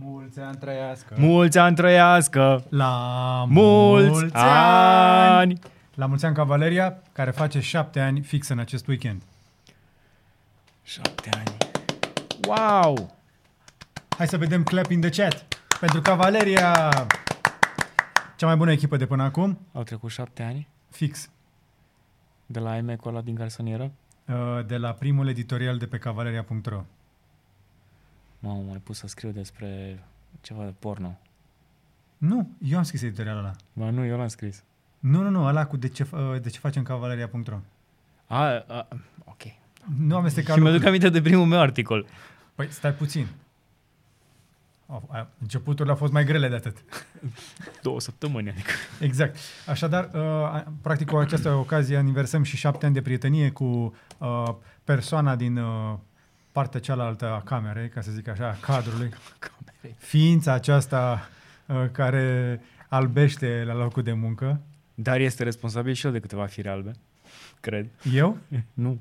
Mulți ani trăiască! Mulți ani trăiască! La mulți ani! La mulți ani Cavaleria, care face 7 ani fix în acest weekend. 7 ani! Wow! Hai să vedem clap in the chat pentru Cavaleria! Cea mai bună echipă de până acum. Au trecut 7 ani. Fix. De la IMEC ăla din Garsoniera? De la primul editorial de pe Cavaleria.ro. Mamă, m-ai pus să scriu despre ceva de porno. Nu, eu am scris editorialul ăla. Ba nu, eu l-am scris. Nu, ăla cu de ce facem Cavaleria.ro. Ok. Nu amestecat. Și mi-aduc aminte de primul meu articol. Păi stai puțin. Începuturile au fost mai grele de atât. 2 săptămâni, adică. Exact. Așadar, practic cu această ocazie aniversăm și 7 ani de prietenie cu persoana din partea cealaltă a camerei, ca să zic așa, a cadrului. Ființa aceasta care albește la locul de muncă. Dar este responsabil și el de câteva fire albe, cred. Eu? Nu,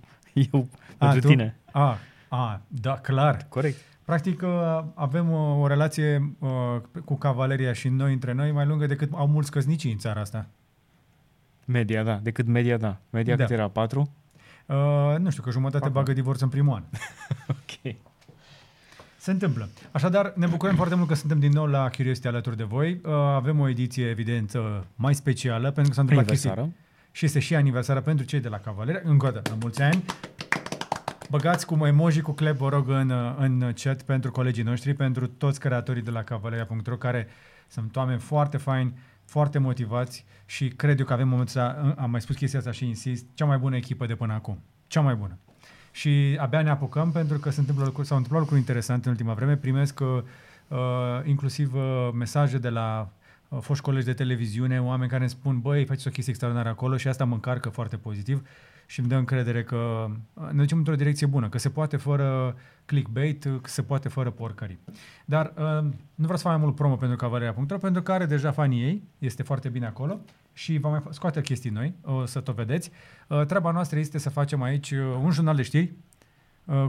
eu pentru tine. Da, clar. Corect. Practic avem o relație cu Cavaleria și noi între noi mai lungă decât au mulți căsnicii în țara asta. Media, da. Media da. Cât era? 4? Nu știu, că jumătate 4. Bagă divorț în primul an. Ok. Se întâmplă. Așadar, ne bucurăm foarte mult că suntem din nou la Curiozii alături de voi. Avem o ediție, evident, mai specială, pentru că s-a întâmplat chestii. Și este și aniversară pentru cei de la Cavaleria. Încă o dată, la mulți ani! Băgați cu emoji, cu clap, vă rog, în chat pentru colegii noștri, pentru toți creatorii de la Cavaleria.ro, care sunt oameni foarte faini, foarte motivați și cred eu că avem momentul ăsta, am mai spus chestia asta și insist, cea mai bună echipă de până acum. Cea mai bună. Și abia ne apucăm pentru că s-au întâmplat lucruri interesante în ultima vreme. Primesc inclusiv mesaje de la foști colegi de televiziune, oameni care îmi spun, băi, faceți o chestie extraordinară acolo și asta mă încarcă foarte pozitiv. Și îmi dă încredere că ne ducem într-o direcție bună, că se poate fără clickbait, că se poate fără porcării. Dar nu vreau să fac mai mult promo pentru Cavaleria.ro, pentru că are deja fanii ei, este foarte bine acolo și va mai scoate chestii noi, o să tot vedeți. Treaba noastră este să facem aici un jurnal de știri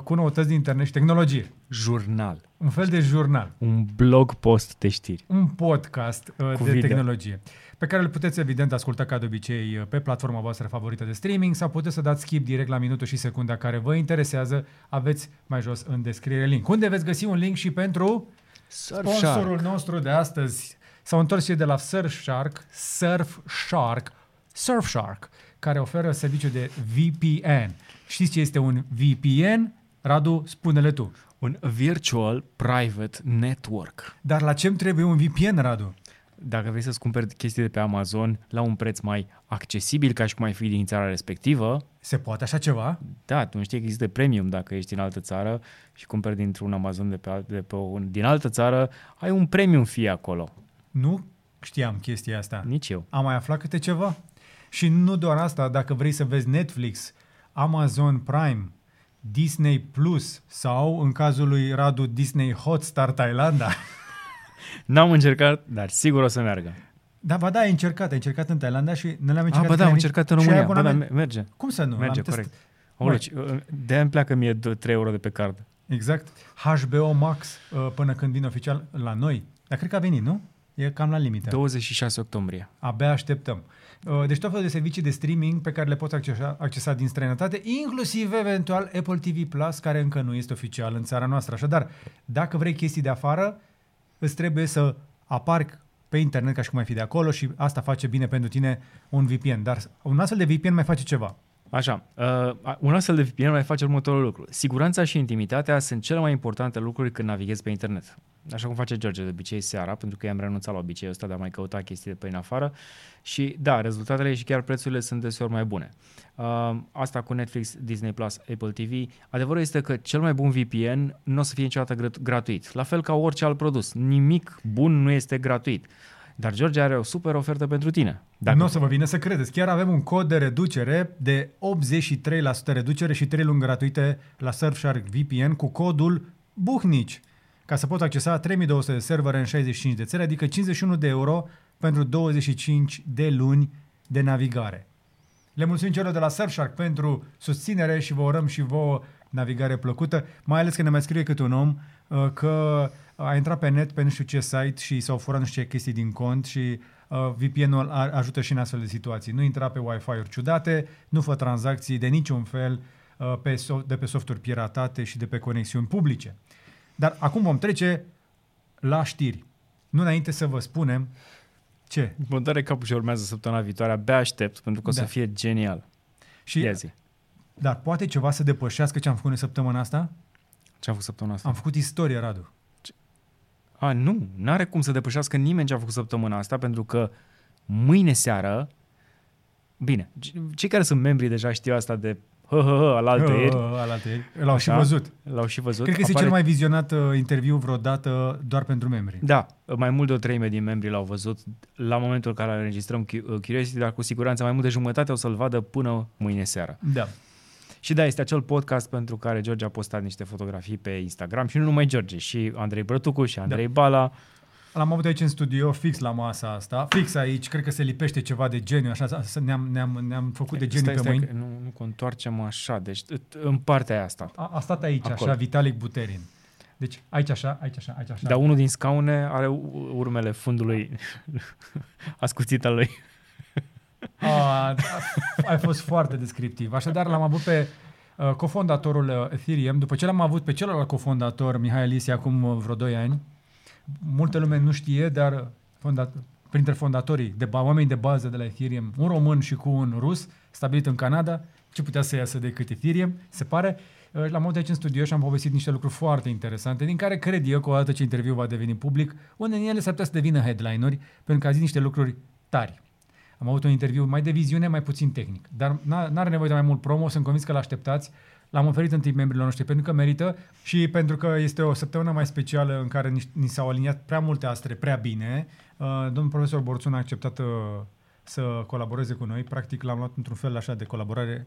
cu noutăți din internet și tehnologie. Jurnal. Un fel de jurnal. Un blog post de știri. Un podcast de video. Tehnologie. Pe care îl puteți, evident, asculta ca de obicei pe platforma voastră favorită de streaming sau puteți să dați skip direct la minutul și secunda care vă interesează. Aveți mai jos în descriere link. Unde veți găsi un link și pentru sponsorul nostru de astăzi. S-au întors și de la Surfshark, care oferă serviciu de VPN. Știți ce este un VPN? Radu, spune-le tu. Un Virtual Private Network. Dar la ce-mi trebuie un VPN, Radu? Dacă vrei să-ți cumperi chestii de pe Amazon la un preț mai accesibil, ca și cum ai fi din țara respectivă... Se poate așa ceva? Da, tu nu știi că există premium dacă ești din altă țară și cumperi dintr-un Amazon din altă țară, ai un premium fee acolo. Nu știam chestia asta. Nici eu. Am mai aflat câte ceva? Și nu doar asta, dacă vrei să vezi Netflix, Amazon Prime, Disney Plus sau, în cazul lui Radu, Disney Hotstar Thailanda. N-am încercat, dar sigur o să meargă. Da, ba da, ai încercat în Thailanda și nu l-am încercat. Am încercat în România, merge. Cum să nu? Merge, corect. De-aia îmi pleacă mie 3 euro de pe card. Exact. HBO Max până când vine oficial la noi. Dar cred că a venit, nu? E cam la limită. 26 octombrie. Abia așteptăm. Deci tot felul de servicii de streaming pe care le poți accesa din străinătate, inclusiv eventual Apple TV+, care încă nu este oficial în țara noastră. Așadar, dacă vrei chestii de afară, îți trebuie să apari pe internet ca și cum ai fi de acolo și asta face bine pentru tine un VPN. Dar un astfel de VPN mai face ceva. Așa, un astfel de VPN mai face următorul lucru. Siguranța și intimitatea sunt cele mai importante lucruri când navighezi pe internet. Așa cum face George de obicei seara, pentru că i-am renunțat la obiceiul ăsta de a mai căuta chestii de pe în afară și da, rezultatele și chiar prețurile sunt deseori mai bune. Asta cu Netflix, Disney+, Apple TV. Adevărul este că cel mai bun VPN nu o să fie niciodată gratuit. La fel ca orice alt produs. Nimic bun nu este gratuit. Dar George are o super ofertă pentru tine. Dacă nu o să vă vine să credeți. Chiar avem un cod de reducere de 83% reducere și 3 luni gratuite la Surfshark VPN cu codul BUHNICI. Ca să pot accesa 3200 de servere în 65 de țări, adică 51 de euro pentru 25 de luni de navigare. Le mulțumim celor de la Surfshark pentru susținere și vă urăm și vouă navigare plăcută, mai ales că ne mai scrie cât un om că a intrat pe net, pe nu știu ce site și s-au furat nu știu ce chestii din cont și VPN-ul ajută și în astfel de situații. Nu intra pe Wi-Fi-uri ciudate, nu fă tranzacții de niciun fel de pe softuri piratate și de pe conexiuni publice. Dar acum vom trece la știri. Nu înainte să vă spunem ce. Mă doare capul și urmează săptămâna viitoare. Abia aștept, pentru că o să fie genial. Și, dar poate ceva să depășească ce am făcut în săptămâna asta? Ce am făcut săptămâna asta? Am făcut istorie, Radu. Nu, n-are cum să depășească nimeni ce a făcut săptămâna asta, pentru că mâine seară, bine, cei care sunt membri deja știu asta de alaltăieri. L-au și văzut. L-au și văzut. Cred că este cel mai vizionat interviu vreodată doar pentru membri. Da, mai mult de o treime din membri l-au văzut la momentul în care îl înregistrăm Curiozii, dar cu siguranță mai mult de jumătate o să-l vadă până mâine seară. Da. Și da, este acel podcast pentru care George a postat niște fotografii pe Instagram și nu numai George, și Andrei Brătucu și Andrei Bala. L-am avut aici în studio, fix la masa asta, fix aici, cred că se lipește ceva de geniu, așa, ne-am făcut de geniu pe mâini. Nu contoarcem așa, deci în partea aia a stat. A stat aici, acolo. Așa, Vitalik Buterin. Deci aici așa. Dar unul din scaune are urmele fundului ascuțit al lui. Ai fost foarte descriptiv. Așadar l-am avut pe cofondatorul Ethereum, după ce l-am avut pe celălalt cofondator, Mihai Alisie, acum vreo 2 ani. Multă lume nu știe, dar printre fondatorii, oameni de bază de la Ethereum, un român și cu un rus, stabilit în Canada, ce putea să iasă decât Ethereum, se pare. L-am avut aici în studio și am povestit niște lucruri foarte interesante, din care cred eu că odată ce interviul va deveni public, unele din ele s-ar putea să devină headline-uri, pentru că a zis niște lucruri tari. Am avut un interviu mai de viziune, mai puțin tehnic. Dar n-are nevoie de mai mult promo, sunt convins că l-așteptați. L-am oferit întâi membrilor noștri pentru că merită și pentru că este o săptămână mai specială în care ni s-au aliniat prea multe astre, prea bine. Domnul profesor Borțun a acceptat să colaboreze cu noi. Practic l-am luat într-un fel așa de colaborare.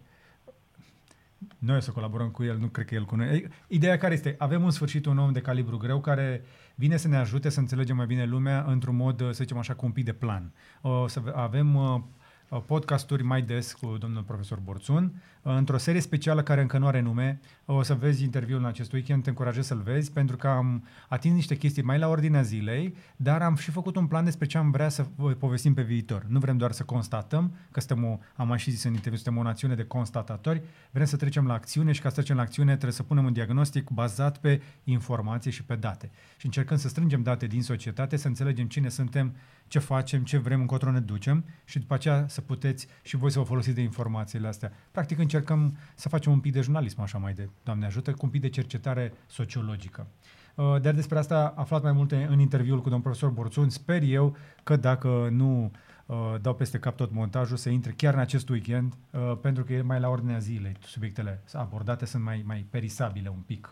Noi o să colaborăm cu el, nu cred că el cu noi. Ideea care este? Avem în sfârșit un om de calibru greu care vine să ne ajute să înțelegem mai bine lumea într-un mod, să zicem așa, cu un pic de plan. Să avem podcasturi mai des cu domnul profesor Borțun, într-o serie specială care încă nu are nume. O să vezi interviul în acest weekend, te încurajez să-l vezi, pentru că am atins niște chestii mai la ordinea zilei, dar am și făcut un plan despre ce am vrea să povestim pe viitor. Nu vrem doar să constatăm, că suntem am mai și zis în interviu, suntem o națiune de constatatori, vrem să trecem la acțiune și ca să trecem la acțiune trebuie să punem un diagnostic bazat pe informații și pe date. Și încercăm să strângem date din societate, să înțelegem cine suntem, ce facem, ce vrem, încotro ne ducem și după aceea să puteți și voi să vă folosiți de informațiile astea. Practic încercăm să facem un pic de jurnalism, așa mai de, Doamne ajută, cu un pic de cercetare sociologică. Dar despre asta aflat mai multe în interviul cu domnul profesor Borțun. Sper eu că dacă nu dau peste cap tot montajul, să intre chiar în acest weekend, pentru că e mai la ordinea zilei. Subiectele abordate sunt mai perisabile un pic.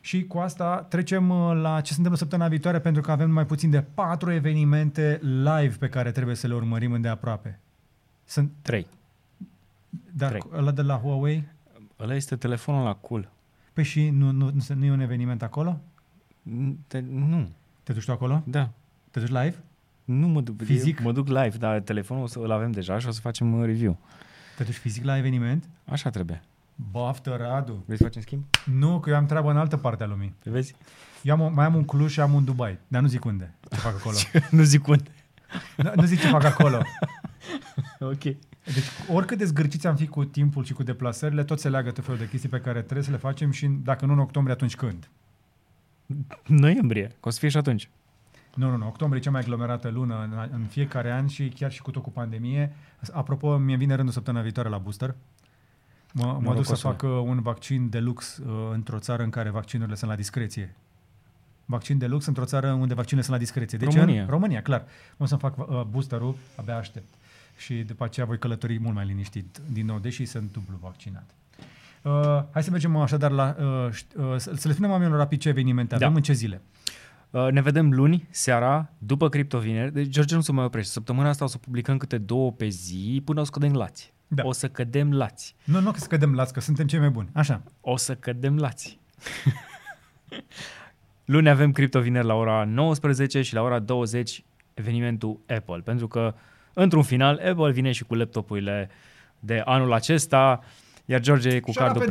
Și cu asta trecem la ce se întâmplă săptămâna viitoare, pentru că avem mai puțin de 4 evenimente live pe care trebuie să le urmărim îndeaproape. Sunt 3. Dar 3. Ăla de la Huawei? Ăla este telefonul la cool. Păi și nu e un eveniment acolo? Nu. Te duci tu acolo? Da. Te duci live? Nu mă duc. Fizic? Mă duc live, dar telefonul îl avem deja și o să facem un review. Te duci fizic la eveniment? Așa trebuie. Baftă, Radu. Vrei să facem schimb? Nu, că eu am treabă în altă parte a lumii. Te vezi? Eu mai am un Cluj și am un Dubai, dar nu zic unde. Ce fac acolo? Nu zic unde. Nu zic ce fac acolo. Ok. Deci oricât de zgârciți am fi cu timpul și cu deplasările, tot se leagă tot felul de chestii pe care trebuie să le facem și dacă nu în octombrie, atunci când? Noiembrie, că o să fie și atunci. Nu, octombrie e cea mai aglomerată lună în fiecare an și chiar și cu tot cu pandemie. Apropo, mi-e vine rândul săptămâna viitoare la booster. Mă duc să fac un vaccin de lux într-o țară în care vaccinurile sunt la discreție. Vaccin de lux într-o țară unde vaccinurile sunt la discreție. Deci România. România, clar. O să-mi fac boosterul, abia aștept. Și după aceea voi călători mult mai liniștit din nou, deși sunt dublu vaccinat. Hai să mergem așadar la... să le spunem oamenilor rapid ce evenimente avem în ce zile. Ne vedem luni, seara, după Criptovineri. Deci, George, nu se mai oprește. Săptămâna asta o să publicăm câte 2 pe zi până o să cădem lați. Da. O să cădem lați. Nu că să cădem lați, că suntem cei mai buni. Așa. O să cădem lați. Luni avem Criptovineri la ora 19 și la ora 20 evenimentul Apple. Pentru că într-un final, Apple vine și cu laptopurile de anul acesta Iar George e cu cardul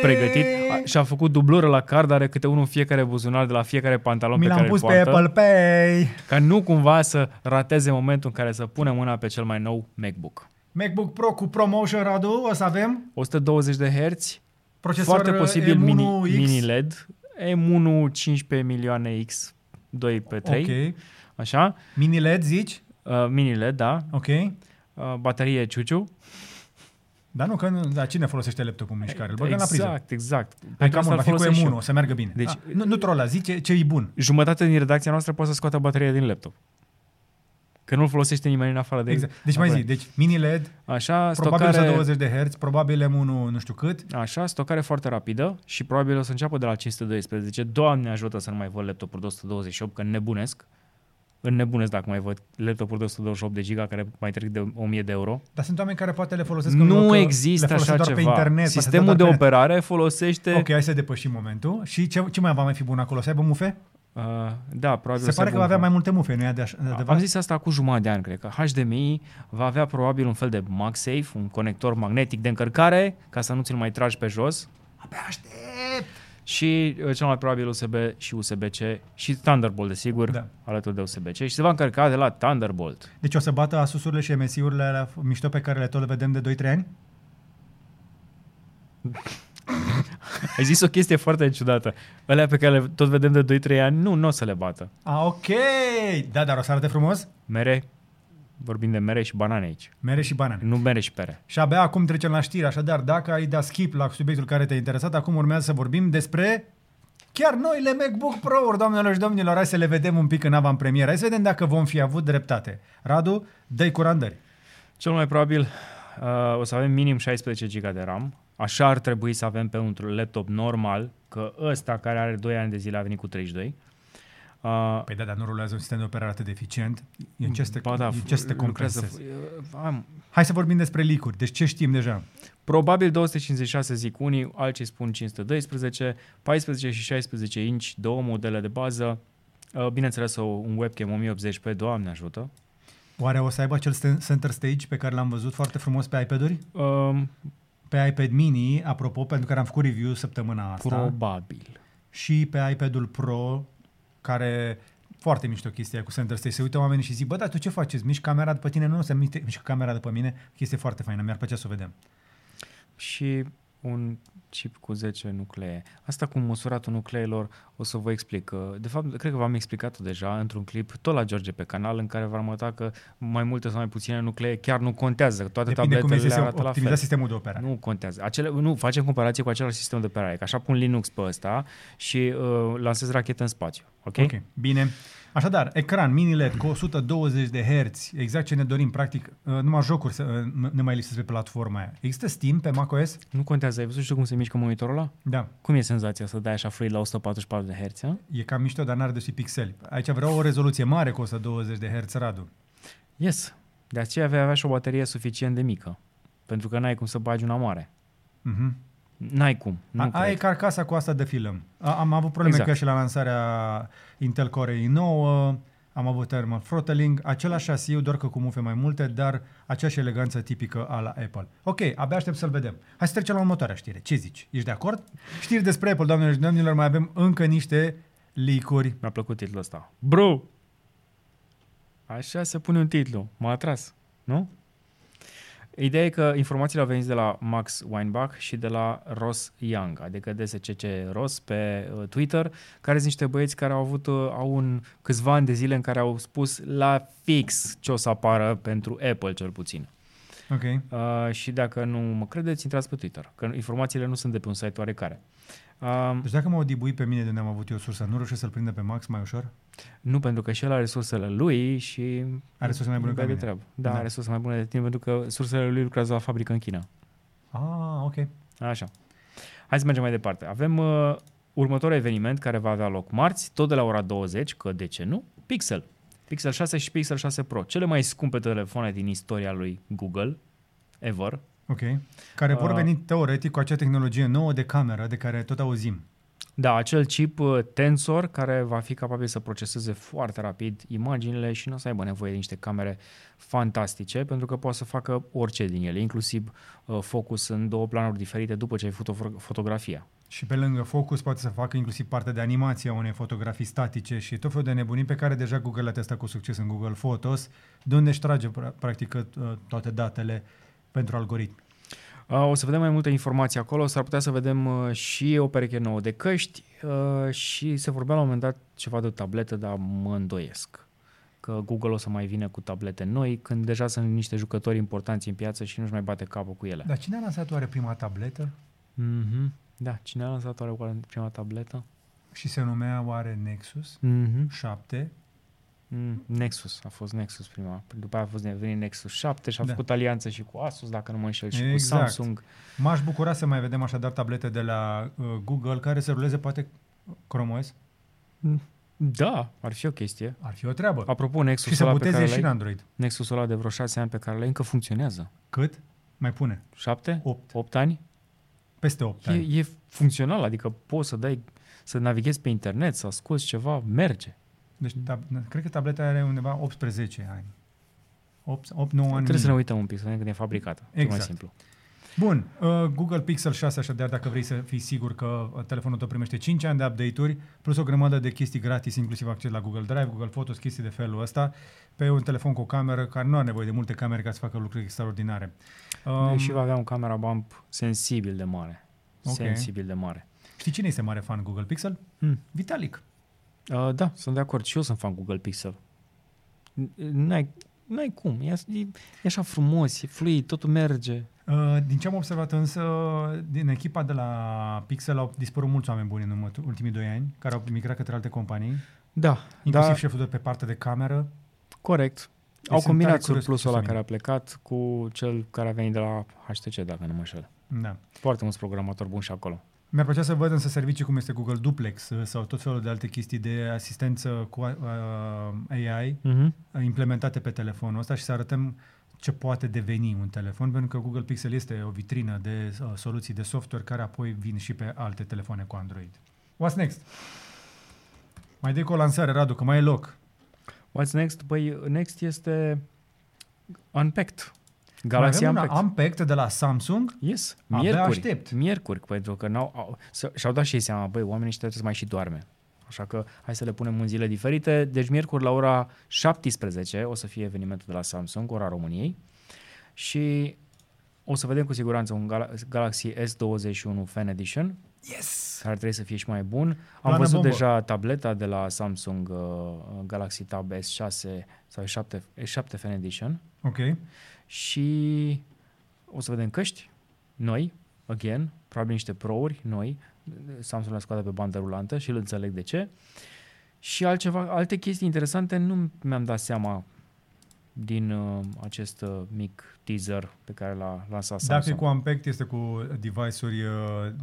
pregătit și a făcut dublură la card, are câte unul în fiecare buzunar de la fiecare pantalon pe care îl poartă. Mi l-am pus pe Apple Pay! Ca nu cumva să rateze momentul în care să pune mâna pe cel mai nou MacBook. MacBook Pro cu ProMotion, Radu, o să avem? 120 de Hz, foarte posibil mini-LED, M1 15 milioane X, 2x3, okay. Așa. Mini-LED zici? Mini-LED, da. Ok. Baterie ciuciu. Dar nu, că da, cine folosește laptopul în mișcare? Îl băgăm la priză. Exact. Hai că va fi cu M1, o să meargă bine. Deci, nu trola, zice ce e bun. Jumătate din redacția noastră poate să scoată bateria din laptop. Că nu-l folosește nimeni în afară de... Exact. Deci mai zi, deci mini-LED, așa, probabil stocare... 120 de Hz, probabil M1 nu știu cât. Așa, stocare foarte rapidă și probabil o să înceapă de la 512. Doamne ajută să nu mai văd laptopuri de 128, că nebunesc. Înnebunesc dacă mai văd laptopuri de 128 de giga care mai trec de 1000 de euro. Dar sunt oameni care poate le folosesc în loc, nu există așa ceva. Pe internet, sistemul de operare folosește... Ok, hai să depășim momentul. Și ce mai va mai fi bun acolo? Să aibă mufe? Da, probabil se pare că va avea mai multe mufe, nu e adevărat? Am zis asta cu jumătate de an, cred că HDMI va avea probabil un fel de MagSafe, un conector magnetic de încărcare, ca să nu ți-l mai tragi pe jos. Abia aștept! Și cel mai probabil USB și USB-C și Thunderbolt, desigur, da, alături de USB-C. Și se va încărca de la Thunderbolt. Deci o să bată Asus-urile și MSI-urile alea mișto pe care le tot le vedem de 2-3 ani? Ai zis o chestie foarte ciudată. Alea pe care le tot vedem de 2-3 ani, nu o să le bată. Ah, ok! Da, dar o să arate frumos? Mere. Vorbim de mere și banane aici. Mere și banane. Nu mere și pere. Și abia acum trecem la știri, așadar, dacă ai dat skip la subiectul care te-a interesat, acum urmează să vorbim despre chiar noile MacBook Pro-uri, doamnelor și domnilor. Hai să le vedem un pic în avantpremieră. Hai să vedem dacă vom fi avut dreptate. Radu, dă-i cu randări. Cel mai probabil o să avem minim 16 GB de RAM. Așa ar trebui să avem pe un laptop normal, că ăsta care are 2 ani de zile a venit cu 32. Păi da, dar nu rulează un sistem de operare atât de eficient. E ce să te compensezi? Hai să vorbim despre leak-uri. Deci ce știm deja? Probabil 256 zic unii, alții spun 512, 14 și 16 inch, două modele de bază. Bineînțeles, un webcam 1080p, Doamne ajută. Oare o să aibă acel center stage pe care l-am văzut foarte frumos pe iPad-uri? Pe iPad mini, apropo, pentru care am făcut review săptămâna asta. Probabil. Și pe iPad-ul Pro, care foarte mișto chestia cu center stage. Se uită oamenii și zic, bă, dar tu ce faceți? Mișc camera după tine? Nu, se mișcă camera după mine. Chestie foarte faină, mi-ar plăcea să o vedem. Și un chip cu 10 nuclee. Asta cu măsuratul nucleelor o să vă explic. De fapt, cred că v-am explicat-o deja într-un clip, tot la George pe canal, în care v-am arătat că mai multe sau mai puține nuclee chiar nu contează. Toate tabletele arată la fel. Sistemul de operare. Nu contează. Nu facem comparație cu același sistem de operare. Că așa pun Linux pe ăsta și lansez rachetă în spațiu. Okay? Bine. Așadar, ecran mini-LED cu 120 de Hz, exact ce ne dorim, practic, numai jocuri ne mai lipsesc pe platforma aia. Există Steam pe macOS? Nu contează, ai văzut și cum se mișcă monitorul ăla? Da. Cum e senzația să dai așa fluid la 144 de Hz? A? E cam mișto, dar n-are de și pixeli. Aici vreau o rezoluție mare cu 120 de Hz, Radu. Yes, de aceea vei avea și o baterie suficient de mică, pentru că n-ai cum să bagi una mare. Mhm. N-ai cum. Aia e carcasa cu asta de film. Am avut probleme exact cu ea și la lansarea Intel Core i9, am avut thermal throttling, același șasiu, doar că cu mufe mai multe, dar aceeași eleganță tipică a la Apple. Ok, abia aștept să-l vedem. Hai să trecem la următoarea știre. Ce zici? Ești de acord? Știri despre Apple, doamnelor și domnilor, mai avem încă niște leak-uri. Mi-a plăcut titlul ăsta. Bro! Așa se pune un titlu. M-a atras, nu? Ideea e că informațiile au venit de la Max Weinbach și de la Ross Young, adică DSCC Ross pe Twitter, care sunt niște băieți care au câțiva ani de zile în care au spus la fix ce o să apară pentru Apple, cel puțin. Okay. Și dacă nu mă credeți, intrați pe Twitter, că informațiile nu sunt de pe un site oarecare. Deci dacă m-au dibuit pe mine de unde am avut eu sursa, nu reușesc să-l prindă pe Max mai ușor? Nu, pentru că și el are sursele lui și... Are surse mai bune ca mine. Da, are surse mai bune de tine, pentru că sursele lui lucrează la fabrică în China. Ah, ok. Așa. Hai să mergem mai departe. Avem următorul eveniment care va avea loc marți, tot de la ora 20, că de ce nu? Pixel 6 și Pixel 6 Pro. Cele mai scumpe telefoane din istoria lui Google, ever. Ok. Care vor veni teoretic cu acea tehnologie nouă de cameră de care tot auzim. Da, acel chip Tensor care va fi capabil să proceseze foarte rapid imaginile și nu o să aibă nevoie de niște camere fantastice, pentru că poate să facă orice din ele, inclusiv focus în două planuri diferite după ce ai fotografia. Și pe lângă focus poate să facă inclusiv parte de animație a unei fotografii statice și tot felul de nebunii pe care deja Google le-a testat cu succes în Google Photos, de unde își trage practic toate datele pentru algoritmi. O să vedem mai multe informații acolo, s-ar putea să vedem și o pereche nouă de căști și se vorbea la un moment dat ceva de o tabletă, dar mă îndoiesc că Google o să mai vină cu tablete noi când deja sunt niște jucători importanți în piață și nu-și mai bate capul cu ele. Dar cine a lansat oare prima tabletă? Mm-hmm. Da, cine a lansat oare prima tabletă? Și se numea oare Nexus 7? Nexus, a fost Nexus prima. După aia a fost venit Nexus 7 și a făcut alianță și cu Asus, dacă nu mă înșel, și cu Samsung. M-aș bucura să mai vedem așadar tablete de la Google care să ruleze poate Chrome OS. Da, ar fi o chestie. Ar fi o treabă. Apropo, Nexusul ăla pe care și în Android. Nexusul ăla de vreo 6 ani pe care încă funcționează. Cât? Mai pune? 7? 8. 8 ani? Peste 8 ani. E funcțional, adică poți să dai, să navighezi pe internet, să asculți ceva, merge. Deci, cred că tableta are undeva 18 ani. 8-9 ani. Trebuie să ne uităm un pic, să vedem când e fabricată. Exact. Mai simplu. Bun. Google Pixel 6, așadar, dacă vrei să fii sigur că telefonul tău primește 5 ani de update-uri, plus o grămadă de chestii gratis, inclusiv acces la Google Drive, Google Photos, chestii de felul ăsta, pe un telefon cu o cameră, care nu are nevoie de multe camere ca să facă lucruri extraordinare. Deși va avea un camera bump sensibil de mare. Okay. Sensibil de mare. Știi cine este mare fan Google Pixel? Vitalik. Da, sunt de acord. Și eu sunt fan Google Pixel. N-ai cum. E așa frumos, e fluid, totul merge. Din ce am observat însă, din echipa de la Pixel au dispărut mulți oameni buni în ultimii 2 ani, care au migrat către alte companii. Da. Inclusiv șeful de pe partea de cameră. Corect. Au combinat surplusul ăla care a plecat cu cel care a venit de la HTC, dacă nu mă înșel. Da. Foarte mulți programatori buni și acolo. Mi-ar plăcea să văd însă servicii cum este Google Duplex sau tot felul de alte chestii de asistență cu AI implementate pe telefonul ăsta și să arătăm ce poate deveni un telefon, pentru că Google Pixel este o vitrină de soluții de software care apoi vin și pe alte telefoane cu Android. What's next? Mai dai cu o lansare, Radu, că mai e loc. What's next? Păi, next este Unpacked. Galaxia Unpacked de la Samsung? Yes, miercuri, pentru că și-au dat și ei seama, băi, oamenii ăștia trebuie să mai și doarme. Așa că hai să le punem în zile diferite. Deci miercuri la ora 17 o să fie evenimentul de la Samsung, ora României. Și o să vedem cu siguranță un Galaxy S21 Fan Edition. Yes! Care trebuie să fie și mai bun. Am văzut deja tableta de la Samsung, Galaxy Tab S6 sau S7 Fan Edition. Ok. Și o să vedem căști noi, again, probabil niște Pro-uri noi, Samsung le-a scoate pe bandă rulantă și îl înțeleg de ce. Și alte chestii interesante nu mi-am dat seama din acest mic teaser pe care l-a lansat Samsung. Dacă e cu Unpacked, este cu device-uri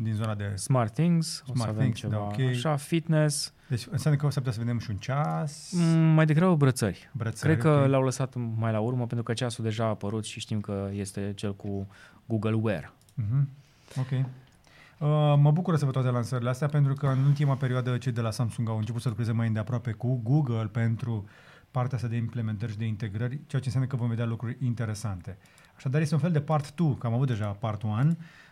din zona de... Smart Things, o să avem ceva așa, fitness. Deci înseamnă că o să putea să vedem și un ceas? Mai degrabă brățări. Cred că l-au lăsat mai la urmă, pentru că ceasul deja a apărut și știm că este cel cu Google Wear. Mm-hmm. Ok. Mă bucură să văd toate lansările astea, pentru că în ultima perioadă cei de la Samsung au început să lucreze mai îndeaproape cu Google pentru partea asta de implementări și de integrări, ceea ce înseamnă că vom vedea lucruri interesante. Așadar, este un fel de part 2, că am avut deja part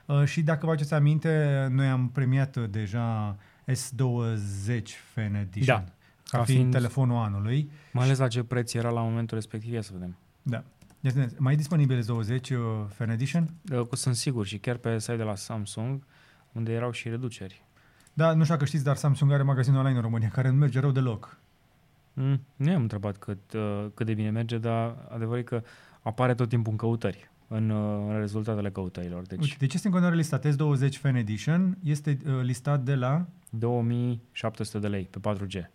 1 și dacă vă aduceți aminte, noi am premiat deja S20 Fan Edition, ca fiind telefonul anului. Mai ales la ce preț era la momentul respectiv, ia să vedem. Da. Mai e disponibil S20 Fan Edition? Sunt sigur și chiar pe site de la Samsung, unde erau și reduceri. Da, nu știu că știți, dar Samsung are magazinul online în România, care nu merge rău deloc. Nu am întrebat cât de bine merge, dar adevărul e că apare tot timpul în căutări, în rezultatele căutărilor. Deci este în continuare listat. S20 Fan Edition este listat de la... 2700 de lei pe 4G.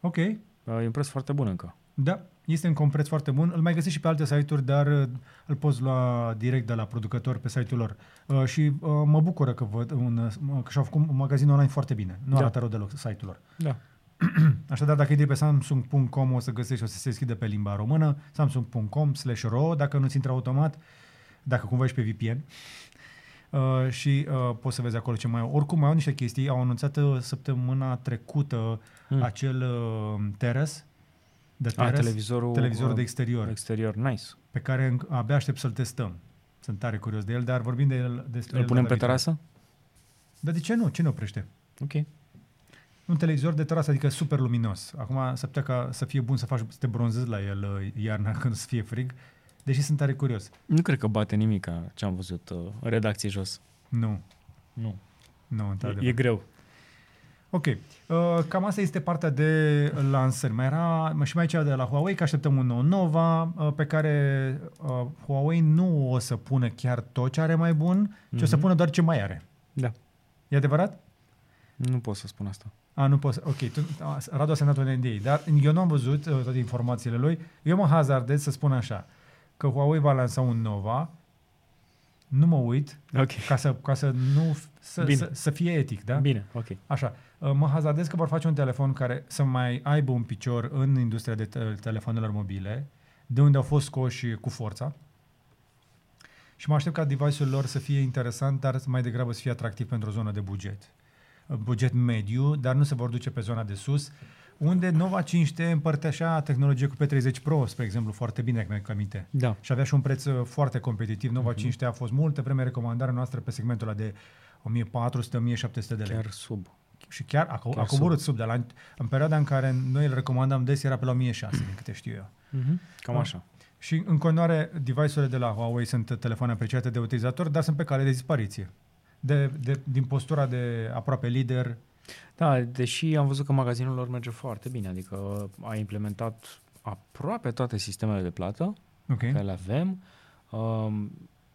Ok. E un preț foarte bun încă. Da, este încă un preț foarte bun. Îl mai găsești și pe alte site-uri, dar îl poți lua direct de la producători pe site-ul lor. Și mă bucură că văd că și-au făcut un magazin online foarte bine. Nu arată rău deloc site-ul lor. Da. Așadar, dacă intri pe samsung.com o să găsești, o să se deschidă pe limba română, samsung.com/ro, dacă nu-ți intră automat, dacă cumva ești pe VPN. și poți să vezi acolo ce mai au. Oricum mai au niște chestii, au anunțat săptămâna trecută acel terrace, de terrace, televizorul de exterior. Exterior, nice. Pe care abia aștept să-l testăm. Sunt tare curios de el, dar vorbim de el. Îl punem pe terasă? Dar de ce nu? Cine oprește? Ok. Un televizor de terasă, adică super luminos. Acum s-ar putea ca să fie bun să te bronzezi la el iarna când să fie frig, deși sunt tare curios. Nu cred că bate nimic ce am văzut redacție jos. Nu, într-adevăr. E greu. Ok. Cam asta este partea de lansări. Mai era și mai cea de la Huawei, că așteptăm un nou Nova, pe care Huawei nu o să pună chiar tot ce are mai bun, ci o să pună doar ce mai are. Da. E adevărat? Nu pot să spun asta. Nu pot să... Ok, Radu a semnat un NDA, dar eu nu am văzut toate informațiile lui. Eu mă hazardez să spun așa, că Huawei va lansa un Nova, nu mă uit, okay, ca să fie etic, da? Bine, ok. Așa, mă hazardez că vor face un telefon care să mai aibă un picior în industria de telefonelor mobile, de unde au fost scoși cu forța. Și mă aștept ca device-ul lor să fie interesant, dar mai degrabă să fie atractiv pentru o zonă de buget mediu, dar nu se vor duce pe zona de sus, unde Nova 5T împărtășea tehnologie cu P30 Pro, spre exemplu, foarte bine, dacă mi-aduc aminte. Da. Și avea și un preț foarte competitiv. Nova 5T a fost multă vreme recomandarea noastră pe segmentul ăla de 1400-1700 de lei. Chiar sub. Și chiar a coborât sub, dar în perioada în care noi îl recomandam des era pe la 1600, din câte știu eu. Cam așa. Și în continuare, device-urile de la Huawei sunt telefoane apreciate de utilizatori, dar sunt pe cale de dispariție. Din postura de aproape lider. Da, deși am văzut că magazinul lor merge foarte bine, adică a implementat aproape toate sistemele de plată care le avem.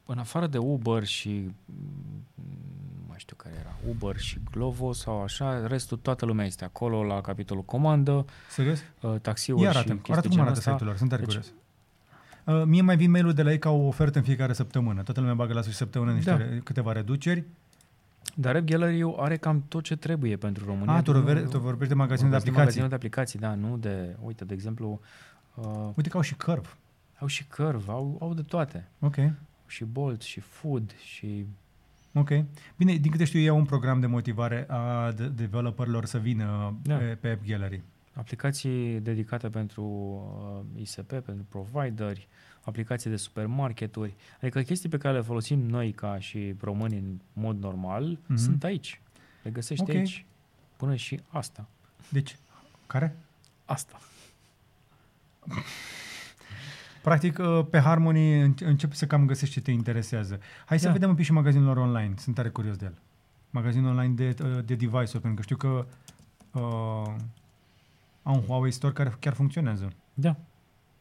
În afară de Uber și mai știu care era, Uber și Glovo sau așa, restul, toată lumea este acolo la capitolul comandă. Serios? Taxiuri și chestii genul arată cum arată site-ul lor, sunt tare curios. Mie mai vin mail-ul de la ei ca o ofertă în fiecare săptămână. Toată lumea bagă la sfârșit săptămână niște câteva reduceri. Dar App Gallery are cam tot ce trebuie pentru România. Tu vorbești de magazinul de aplicații. De magazinul de aplicații, da, nu de... Uite, de exemplu... uite că au și Curve. Au de toate. Ok. Și Bolt, și Food, și... Ok. Bine, din câte știu, ei au un program de motivare a developerilor să vină pe App Gallery. Aplicații dedicate pentru ISP, pentru provideri, aplicații de supermarketuri, adică chestii pe care le folosim noi ca și români în mod normal, sunt aici. Le găsești aici. Până și asta. Deci, care? Asta. Practic, pe Harmony începi să cam găsești ce te interesează. Hai să vedem un pic și magazinul lor online. Sunt tare curios de el. Magazinul online de device-uri, pentru că știu că... au un Huawei Store care chiar funcționează. Da.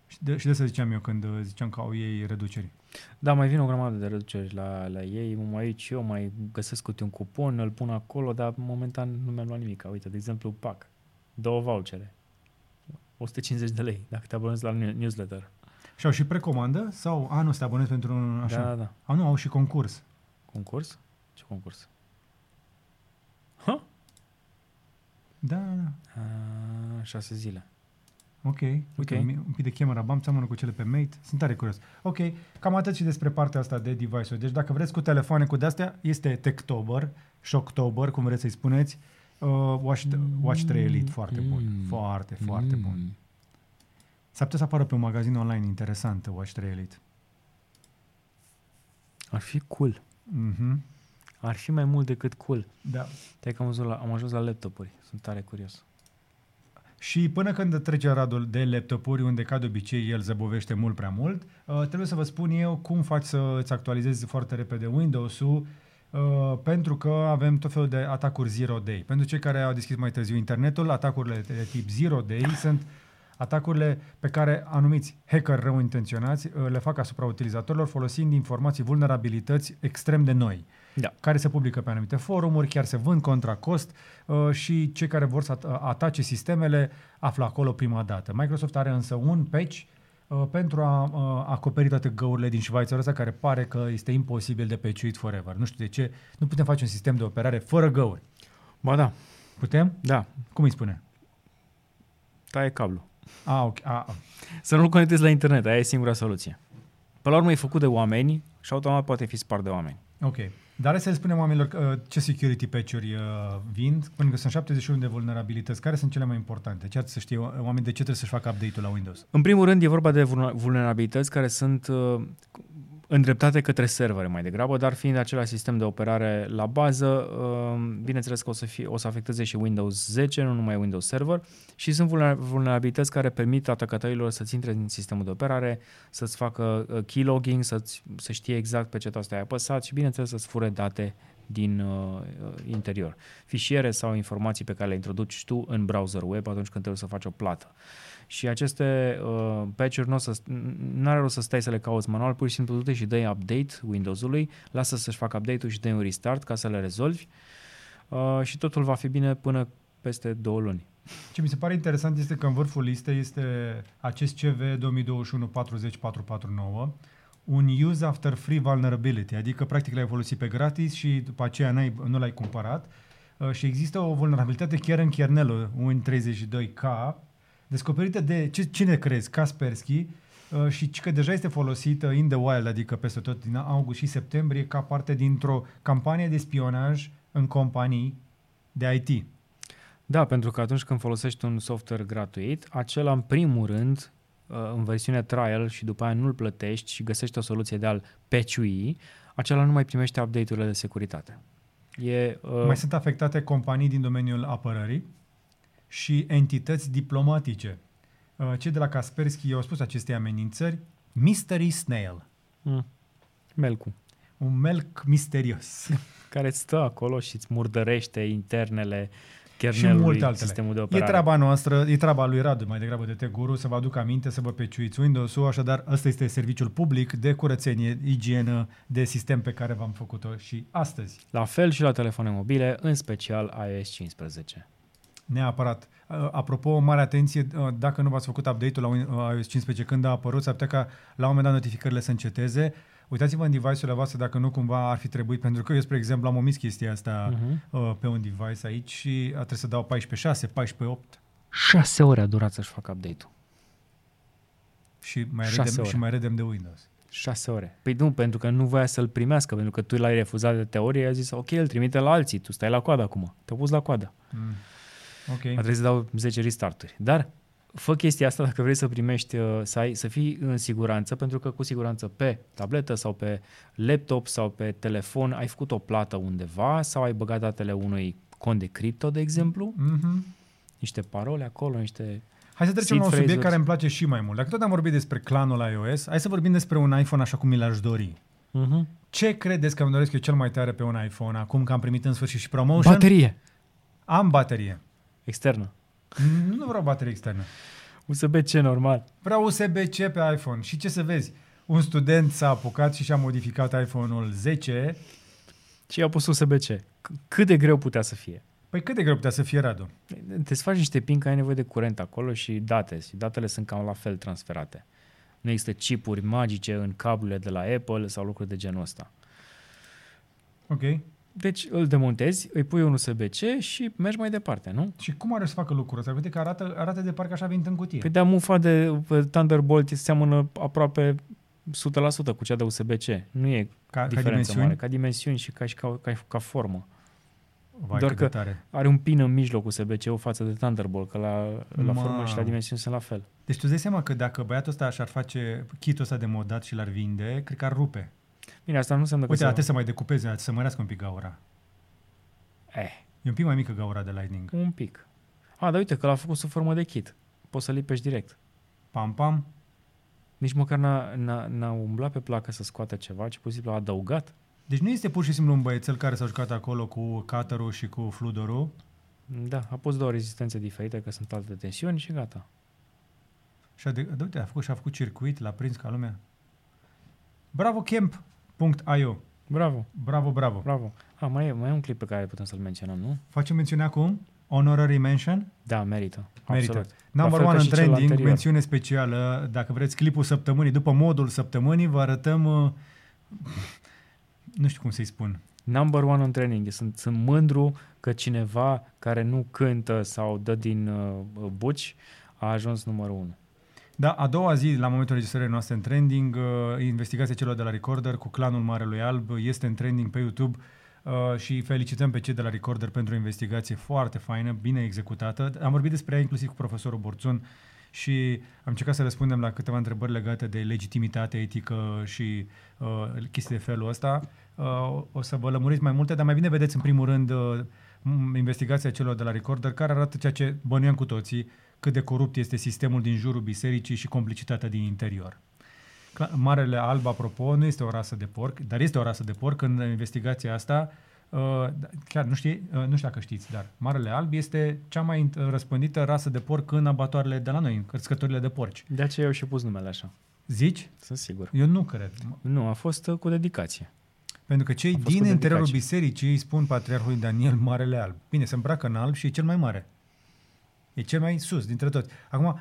Și de asta ziceam eu când ziceam că au ei reduceri. Da, mai vin o grămadă de reduceri la ei. Eu mai găsesc câte un cupon, îl pun acolo, dar momentan nu mi-am luat nimic. Uite, de exemplu, pac. 2 vouchere. 150 de lei, dacă te abonezi la newsletter. Și au și precomandă? Sau, nu, să te abonezi pentru un așa? Da. Nu, au și concurs. Concurs? Ce concurs? Ha? Da. 6 zile. Ok. Uite, un pic de camera bump seamănă cu cele pe Mate. Sunt tare curios. Ok. Cam atât și despre partea asta de device-uri. Deci dacă vreți cu telefoane cu de-astea, este Techtober, Shocktober, cum vreți să-i spuneți. Watch 3 Elite, foarte bun. Foarte bun. S-ar putea să apară pe un magazin online interesant, Watch 3 Elite. Ar fi cool. Ar fi mai mult decât cool. Da. Am ajuns la laptopuri. Sunt tare curios. Și până când trece Radul de laptopuri, unde ca de obicei el zăbovește mult prea mult, trebuie să vă spun eu cum faci să îți actualizezi foarte repede Windows-ul, pentru că avem tot felul de atacuri Zero Day. Pentru cei care au deschis mai târziu internetul, atacurile de tip Zero Day sunt atacurile pe care anumiți hacker rău intenționați le fac asupra utilizatorilor folosind informații, vulnerabilități extrem de noi. Da. Care se publică pe anumite forumuri, chiar se vând contra cost și cei care vor să atace sistemele află acolo prima dată. Microsoft are însă un patch pentru a acoperi toate găurile din șvaițărul ăsta care pare că este imposibil de patchuit forever. Nu știu de ce, nu putem face un sistem de operare fără găuri. Ba da. Putem? Da. Cum îi spune? Taie cablu. Okay. Să nu-l conectezi la internet, aia e singura soluție. Pe la urmă e făcut de oameni și automat poate fi spart de oameni. Ok. Dar hai să le spunem oamenilor ce security patch-uri vin, pentru că sunt 71 de vulnerabilități. Care sunt cele mai importante? Ce ar să știe oamenii de ce trebuie să-și facă update-ul la Windows? În primul rând e vorba de vulnerabilități care sunt îndreptate către servere mai degrabă, dar fiind același sistem de operare la bază, bineînțeles că o să afecteze și Windows 10, nu numai Windows Server, și sunt vulnerabilități care permit atacatorilor să-ți intre în sistemul de operare, să-ți facă keylogging, să știe exact pe ce taste ai apăsat și, bineînțeles, să-ți fure date din interior, fișiere sau informații pe care le introduci tu în browser web atunci când trebuie să faci o plată. Și aceste patch-uri n-are rost să stai să le cauți manual, pur și simplu du-te și dai update Windows-ului, lasă să-și facă update-ul și dai un restart ca să le rezolvi și totul va fi bine până peste 2 luni. Ce mi se pare interesant este că în vârful listei este acest CV 2021-40449, un use after free vulnerability, adică practic l-ai folosit pe gratis și după aceea nu l-ai cumpărat și există o vulnerabilitate chiar în kernelul 1.32K, descoperită de, cine crezi, Kaspersky, și că deja este folosită in the wild, adică peste tot din august și septembrie, ca parte dintr-o campanie de spionaj în companii de IT. Da, pentru că atunci când folosești un software gratuit, acela în primul rând, în versiune trial și după aia nu-l plătești și găsești o soluție de a-l patch-ui, acela nu mai primește update-urile de securitate. Mai sunt afectate companii din domeniul apărării și entități diplomatice. Cei de la Kaspersky i-au spus aceste amenințări Mystery Snail. Melcu. Un melc misterios. Care stă acolo și îți murdărește internele kernelului sistemului de operare. E treaba noastră, e treaba lui Radu, mai degrabă de Teguru, să vă aduc aminte, să vă peciuiți Windows-ul, așadar ăsta este serviciul public de curățenie, igienă, de sistem pe care v-am făcut-o și astăzi. La fel și la telefoane mobile, în special iOS 15. Neapărat. Apropo, mare atenție, dacă nu v-ați făcut update-ul la iOS 15 când a apărut, s-ar putea ca la un moment dat notificările să înceteze. Uitați-vă în device-urile voastre dacă nu cumva ar fi trebuit, pentru că eu, spre exemplu, am omis chestia asta pe un device aici și trebuie să dau 14.6, 14.8. 6 ore a durat să-și fac update-ul. Și mai redem de Windows. 6 ore. Păi nu, pentru că nu voia să-l primească, pentru că tu l-ai refuzat de teorie, i-a zis, ok, îl trimite la alții, tu stai la coadă acum, te-au pus la coadă. Okay. A trebuit să dau 10 restart-uri. Dar fă chestia asta dacă vrei să primești, să fii în siguranță, pentru că cu siguranță pe tabletă sau pe laptop sau pe telefon ai făcut o plată undeva sau ai băgat datele unui cont de cripto, de exemplu, niște parole acolo, niște... Hai să trecem la un subiect care îmi place și mai mult. Dacă tot am vorbit despre clanul iOS, hai să vorbim despre un iPhone așa cum mi l-aș dori. Ce credeți că îmi doresc eu cel mai tare pe un iPhone acum că am primit în sfârșit și ProMotion? Baterie! Am baterie. Externă. Nu vreau baterie externă. USB-C normal. Vreau USB-C pe iPhone. Și ce să vezi? Un student s-a apucat și și-a modificat iPhone-ul 10. Și i-a pus USB-C. Cât de greu putea să fie? Păi cât de greu putea să fie, Radu? Te-ți faci niște pin că ai nevoie de curent acolo și date. Și datele sunt cam la fel transferate. Nu există chipuri magice în cablurile de la Apple sau lucruri de genul ăsta. Ok. Deci îl demontezi, îi pui un USB-C și mergi mai departe, nu? Și cum are să facă lucrul ăsta? Uite că arată de parcă așa vin în cutie. Păi de-a mufa de Thunderbolt seamănă aproape 100% cu cea de USB-C. Nu e diferență mare. Ca dimensiuni și ca formă. Vai, doar că are un pin în mijloc USB-C-ul față de Thunderbolt, că la formă și la dimensiuni sunt la fel. Deci tu îți dai seama că dacă băiatul ăsta și-ar face kit-ul ăsta de modat și l-ar vinde, cred că ar rupe. Bine, asta nu înseamnă că... Uite, trebuie să mai decupeze, să mărească un pic gaura. E un pic mai mică gaura de Lightning. Un pic. Dar uite că l-a făcut sub formă de kit. Poți să lipești direct. Pam, pam. Nici măcar n-a umblat pe placă să scoată ceva, ci pur și simplu a adăugat. Deci nu este pur și simplu un băiețel care s-a jucat acolo cu cutter-ul și cu fludorul? Da, a pus două rezistențe diferite, că sunt alte tensiuni și gata. Și uite, a făcut circuit, l-a prins ca lumea. Bravo, Camp! .io. Bravo. Bravo, bravo. Bravo. Mai e un clip pe care putem să-l menționăm, nu? Facem mențiune acum? Honorary mention? Da, merită. Absolut. Number one în trending, mențiune specială. Dacă vreți clipul săptămânii, după modul săptămânii, vă arătăm... nu știu cum să-i spun. Number one în trending. Sunt mândru că cineva care nu cântă sau dă din buci a ajuns numărul 1. Da, a doua zi, la momentul registrării noastre în trending, investigația celor de la Recorder cu clanul Marelui Alb este în trending pe YouTube și felicităm pe cei de la Recorder pentru o investigație foarte faină, bine executată. Am vorbit despre ea inclusiv cu profesorul Borțun și am încercat să răspundem la câteva întrebări legate de legitimitate etică și chestii de felul ăsta. O să vă lămuriți mai multe, dar mai bine vedeți în primul rând investigația celor de la Recorder, care arată ceea ce bănuiam cu toții, cât de corupt este sistemul din jurul bisericii și complicitatea din interior. Marele Alb, apropo, nu este o rasă de porc, dar este o rasă de porc în investigația asta. Chiar nu știu dacă știți, dar Marele Alb este cea mai răspândită rasă de porc în abatoarele de la noi, în crescătorile de porci. De aceea eu și pus numele așa. Zici? Sunt sigur. Eu nu cred. Nu, a fost cu dedicație. Pentru că cei din interiorul bisericii îi spun patriarhului Daniel Marele Alb. Bine, se îmbracă în alb și e cel mai mare. E cel mai sus dintre toți. Acum,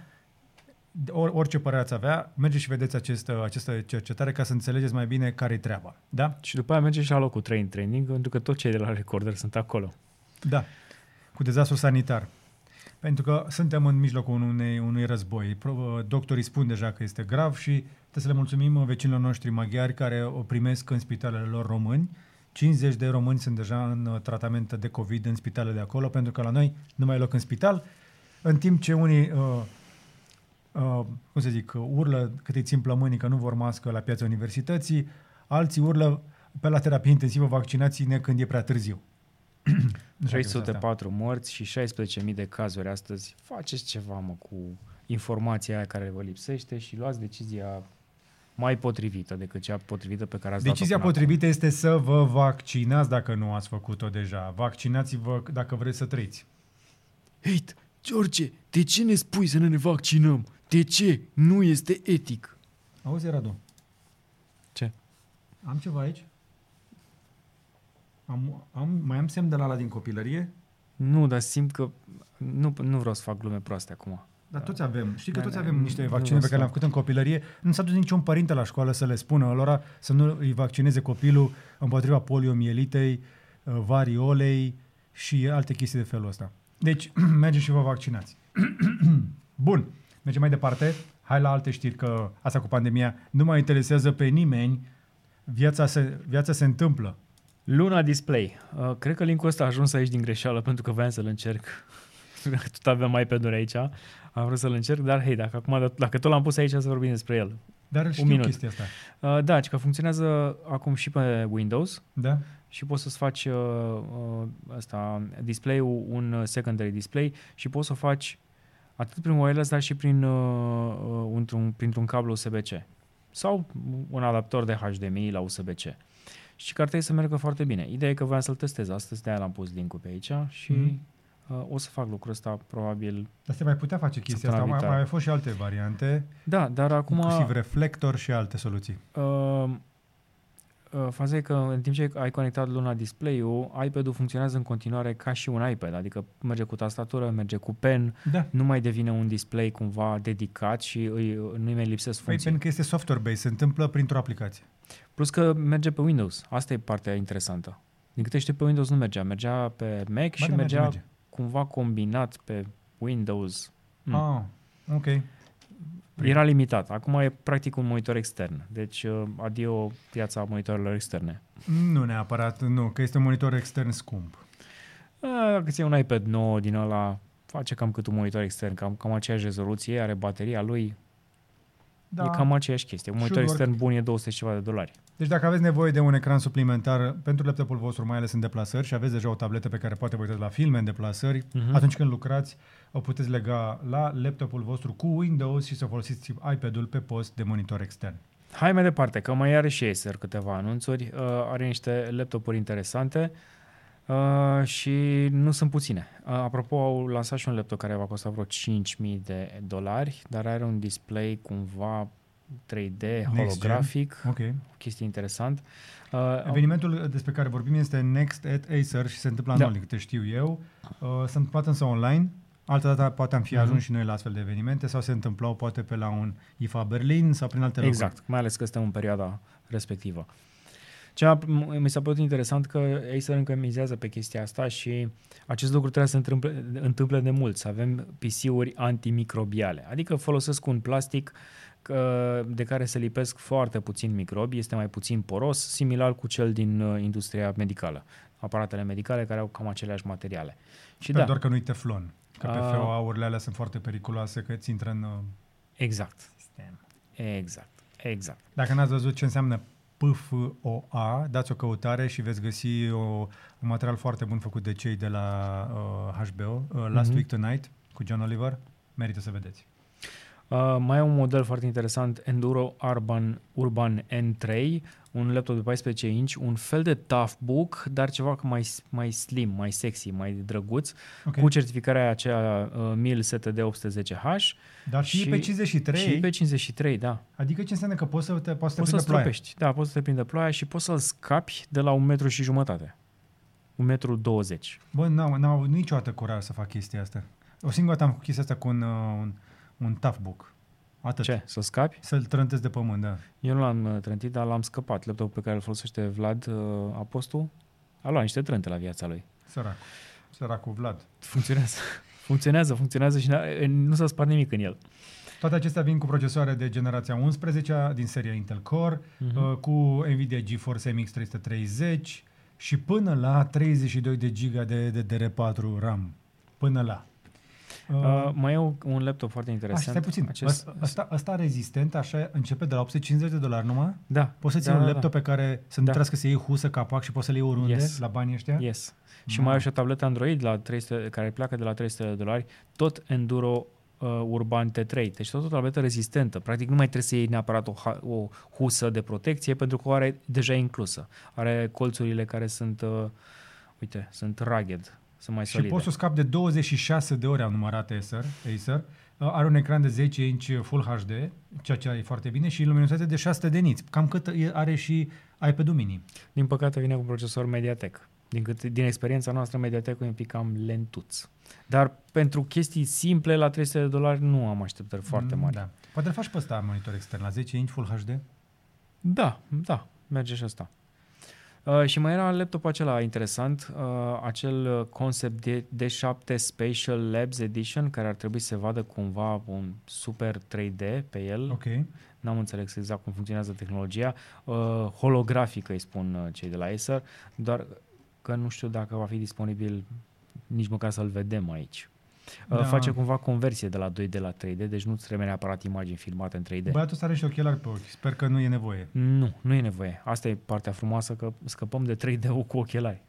orice părere ați avea, mergeți și vedeți această cercetare ca să înțelegeți mai bine care-i treaba. Da? Și după aia mergeți și la locul 3 în training, pentru că toți cei de la Recorder sunt acolo. Da, cu dezastru sanitar. Pentru că suntem în mijlocul unui război. Doctorii spun deja că este grav și trebuie să le mulțumim vecinilor noștri maghiari care o primesc în spitalele lor români. 50 de români sunt deja în tratament de COVID în spitalele de acolo, pentru că la noi nu mai e loc în spital. În timp ce unii, urlă cât îi țin plămânii că nu vor mască la piața universității, alții urlă pe la terapie intensivă, vaccinați-ne când e prea târziu. 604 morți și 16.000 de cazuri astăzi. Faceți ceva, cu informația aia care vă lipsește și luați decizia mai potrivită decât cea potrivită pe care ați dat-o. Decizia potrivită este să vă vaccinați dacă nu ați făcut-o deja. Vaccinați-vă dacă vreți să trăiți. Hate! George, de ce ne spui să ne vaccinăm? De ce? Nu este etic. Auzi, Radu. Ce? Am ceva aici? Mai am semn de la ala din copilărie? Nu, dar simt că nu vreau să fac glume proaste acum. Dar toți avem. Știi că toți avem niște vaccine pe care le-am făcut în copilărie. Nu s-a dus niciun părinte la școală să le spună lor să nu îi vaccineze copilul împotriva poliomielitei, variolei și alte chestii de felul ăsta. Deci, mergem și vă vaccinați. Bun, mergem mai departe. Hai la alte știri, că asta cu pandemia nu mai interesează pe nimeni. Viața se întâmplă. Luna Display. Cred că link-ul ăsta a ajuns aici din greșeală, pentru că voiam să-l încerc. Tot aveam iPad-uri aici. Am vrut să-l încerc, dar hei, dacă tot l-am pus aici, să vorbim despre el. Dar știu chestia asta. Da, că funcționează acum și pe Windows. Da. Și poți să-ți faci display-ul, un secondary display, și poți să faci atât prin wireless, dar și printr-un cablu USB-C. Sau un adaptor de HDMI la USB-C. Și că ar trebui să meargă foarte bine. Ideea e că voiam să-l testez astăzi, de-aia l-am pus link-ul pe aici și... o să fac lucrul ăsta, probabil... Dar se mai putea face chestia asta, mai au fost și alte variante. Da, dar acum... Inclusiv reflector și alte soluții. Faza e că în timp ce ai conectat Luna Display-ul, iPad-ul funcționează în continuare ca și un iPad, adică merge cu tastatură, merge cu pen, da. Nu mai devine un display cumva dedicat și nu-i mai lipsesc funcții. Pentru că este software-based, se întâmplă printr-o aplicație. Plus că merge pe Windows, asta e partea interesantă. Din câte știu, pe Windows nu mergea pe Mac și mergea cumva combinat pe Windows. Ah, ok. Era limitat. Acum e practic un monitor extern. Deci, adio piața monitorilor externe. Nu neapărat, nu, că este un monitor extern scump. Dacă ți-ai un iPad 9 din ăla, face cam cât un monitor extern, cam aceeași rezoluție, are bateria lui. Da. E cam aceeași chestie. Un monitor extern bun e $200 ceva. Deci dacă aveți nevoie de un ecran suplimentar pentru laptopul vostru, mai ales în deplasări, și aveți deja o tabletă pe care poate vă uitați la filme în deplasări, atunci când lucrați, o puteți lega la laptopul vostru cu Windows și să folosiți iPad-ul pe post de monitor extern. Hai mai departe, că mai are și Acer câteva anunțuri. Are niște laptopuri interesante și nu sunt puține. Apropo, au lansat și un laptop care va costa vreo $5,000, dar are un display cumva 3D, holografic, okay. Chestie interesant. Evenimentul despre care vorbim este Next at Acer și se întâmplă anual, câte știu eu. Se întâmplă însă online, altă dată poate am fi ajuns și noi la astfel de evenimente sau se întâmplau poate pe la un IFA Berlin sau prin alte locuri. Exact, mai ales că suntem în perioada respectivă. Mi s-a părut interesant că Acer încă mizează pe chestia asta și acest lucru trebuie să întâmple de mult, să avem PC-uri antimicrobiale. Adică folosesc un plastic de care se lipesc foarte puțin microbi, este mai puțin poros, similar cu cel din industria medicală. Aparatele medicale care au cam aceleași materiale. Și da, doar că nu-i teflon. Că PFOA-urile alea sunt foarte periculoase, că îți intră în... Exact. Sistem. Exact. Dacă n-ați văzut ce înseamnă PFOA, dați o căutare și veți găsi un material foarte bun făcut de cei de la HBO, Last Week Tonight, cu John Oliver. Merită să vedeți. Mai e un model foarte interesant, Enduro Urban N3, un laptop de 14 inch, un fel de toughbook, dar ceva mai slim, mai sexy, mai drăguț, okay, cu certificarea aceea 1000 STD 810H. Dar și pe 53. Și pe 53, da. Adică ce înseamnă că poți să te prindă ploaia. Da, poți să te prindă ploaia și poți să-l scapi de la 1,5 m. 1,20 m. Bă, n-au niciodată curaj să fac chestia asta. O singură dată am făcut chestia asta cu un toughbook. Atât. Ce? Să scapi? Să-l trântezi de pământ, da. Eu nu l-am trântit, dar l-am scăpat. Laptopul pe care îl folosește Vlad Apostu a luat niște trânte la viața lui. Săracul Vlad. Funcționează și nu s-a spart nimic în el. Toate acestea vin cu procesoare de generația 11 din seria Intel Core, cu Nvidia GeForce MX 330 și până la 32 de GB de DDR4 RAM. Până la... mai e un laptop foarte interesant. Stai puțin, ăsta rezistent, așa, începe de la $850 numai? Da. Poți să ții un laptop pe care să nu trească să iei husă, capac și poți să le iei oriunde la banii ăștia? Yes. Și mai ai și o tabletă Android la 300, care pleacă de la $300, tot Enduro Urban T3. Deci tot o tabletă rezistentă. Practic nu mai trebuie să iei neapărat o husă de protecție pentru că o are deja inclusă. Are colțurile care sunt, sunt rugged. Și poți să scapi de 26 de ore, am numărat Acer. Are un ecran de 10 inch Full HD, ceea ce e foarte bine, și luminozitate de 600 de niți, cam cât are și iPad-ul mini. Din păcate vine cu procesor Mediatek. Din experiența noastră, Mediatek-ul e un pic cam lentuț. Dar pentru chestii simple, la $300 nu am așteptări foarte mari. Da. Poate îl faci pe ăsta monitor extern, la 10 inch Full HD? Da, merge și ăsta. Și mai era laptopul acela interesant, acel concept de D7 Spatial Labs Edition, care ar trebui să vadă cumva un super 3D pe el. Okay. N-am înțeles exact cum funcționează tehnologia. Holografică, îi spun cei de la Acer, doar că nu știu dacă va fi disponibil nici măcar să-l vedem aici. Da. Face cumva conversie de la 2D la 3D, deci nu-ți trebuie neapărat imagini filmate în 3D. Băiatul ăsta are și ochelari pe ochi, sper că nu e nevoie. Nu e nevoie. Asta e partea frumoasă, că scăpăm de 3D-ul cu ochelari.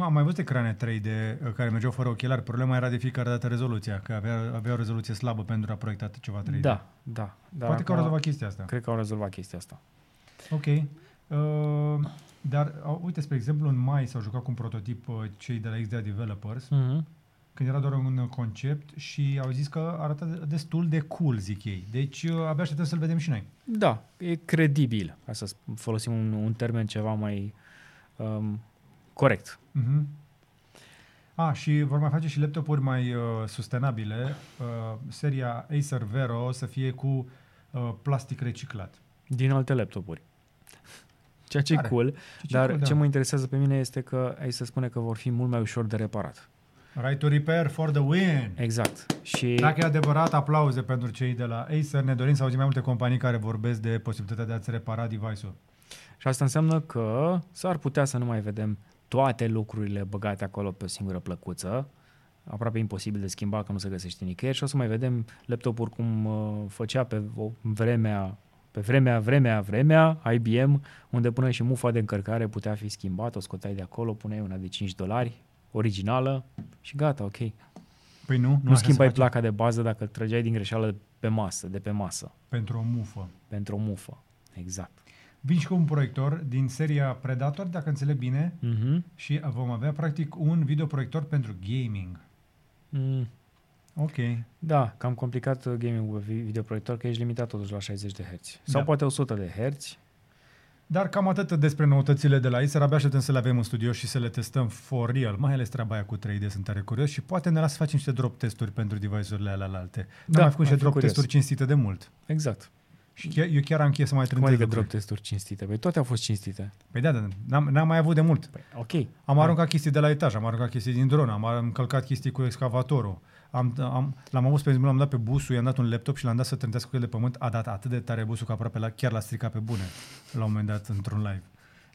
Am mai văzut ecrane 3D care mergeau fără ochelari, problema era de fiecare dată rezoluția, că avea o rezoluție slabă pentru a proiecta ceva 3D. Da. Poate că au rezolvat chestia asta. Cred că au rezolvat chestia asta. Ok. Dar, uite, spre exemplu, în mai s-au jucat cu un prototip cei de la XDA Developers, când era doar un concept și au zis că arată destul de cool, zic ei. Deci abia așteptăm să-l vedem și noi. Da, e credibil. Ca să folosim un termen ceva mai corect. Și vor mai face și laptopuri mai sustenabile. Seria Acer Vero o să fie cu plastic reciclat. Din alte laptopuri. Ceea ce e cool, dar ce mă interesează pe mine este că aici se spune că vor fi mult mai ușor de reparat. Right to repair for the win! Exact. Și dacă e adevărat, aplauze pentru cei de la Acer. Ne dorim să auzim mai multe companii care vorbesc de posibilitatea de a-ți repara device-ul. Și asta înseamnă că s-ar putea să nu mai vedem toate lucrurile băgate acolo pe o singură plăcuță. Aproape imposibil de schimba, că nu se găsește nicăieri. Și o să mai vedem laptopuri cum făcea pe vremea IBM, unde până și mufa de încărcare putea fi schimbată, o scoteai de acolo, puneai una de $5. Originală și gata, ok. Păi nu schimbai placa de bază dacă trăgeai din greșeală de pe masă. Pentru o mufă. Exact. Vin și cu un proiector din seria Predator, dacă înțeleg bine, și vom avea practic un videoproiector pentru gaming. Ok. Da, cam complicat gaming-ul pe videoproiector, că ești limitat totuși la 60 de Hz. Sau poate 100 de Hz. Dar cam atât despre noutățile de la Acer, abia așteptăm să le avem în studio și să le testăm for real. Mai ales treaba aia cu 3D, sunt tare curios și poate ne las să facem niște drop testuri pentru device-urile alea alte. Am mai făcut niște drop testuri cinstite de mult. Exact. Și eu chiar am cheie să mai trântez. Cum adică drop testuri cinstite? Păi toate au fost cinstite. Păi da, da, n-am mai avut de mult. Păi, ok. Am aruncat chestii de la etaj, am aruncat chestii din dronă, am încălcat chestii cu excavatorul. L-am avut pe exemplu, l-am dat pe busul, i-am dat un laptop și l-am dat să trântească cu el de pământ. A dat atât de tare busul că aproape chiar l-a stricat pe bune la un moment dat într-un live.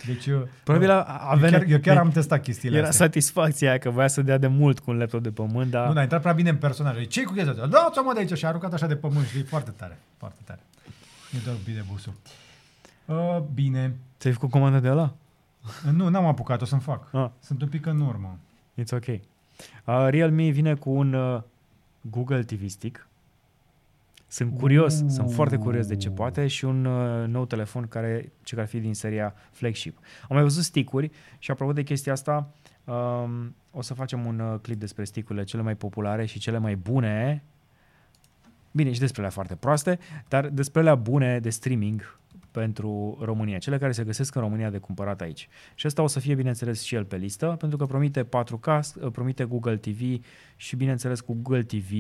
Deci eu chiar am testat chestiile astea. Era satisfacția aia că voia să dea de mult cu un laptop de pământ, dar... Nu, dar a intrat prea bine în personaj. Ce-i cu chestia asta? Da-ți-o mă de aici și a aruncat așa de pământ și e foarte tare, foarte tare. Mi-a dat bine busul. Bine. Ți-ai făcut comanda de ăla? Nu, n-am apucat, o să-mi fac. Ah. Sunt un pic în urmă. It's ok. Realme vine cu un Google TV Stick. Sunt curios, sunt foarte curios de ce poate și un nou telefon care ar fi din seria flagship. Am mai văzut stick-uri și apropo de chestia asta, o să facem un clip despre stick-urile cele mai populare și cele mai bune. Bine, și despre alea foarte proaste, dar despre alea bune de streaming pentru România, cele care se găsesc în România de cumpărat aici. Și asta o să fie, bineînțeles, și el pe listă, pentru că promite 4K, promite Google TV și, bineînțeles, cu Google TV,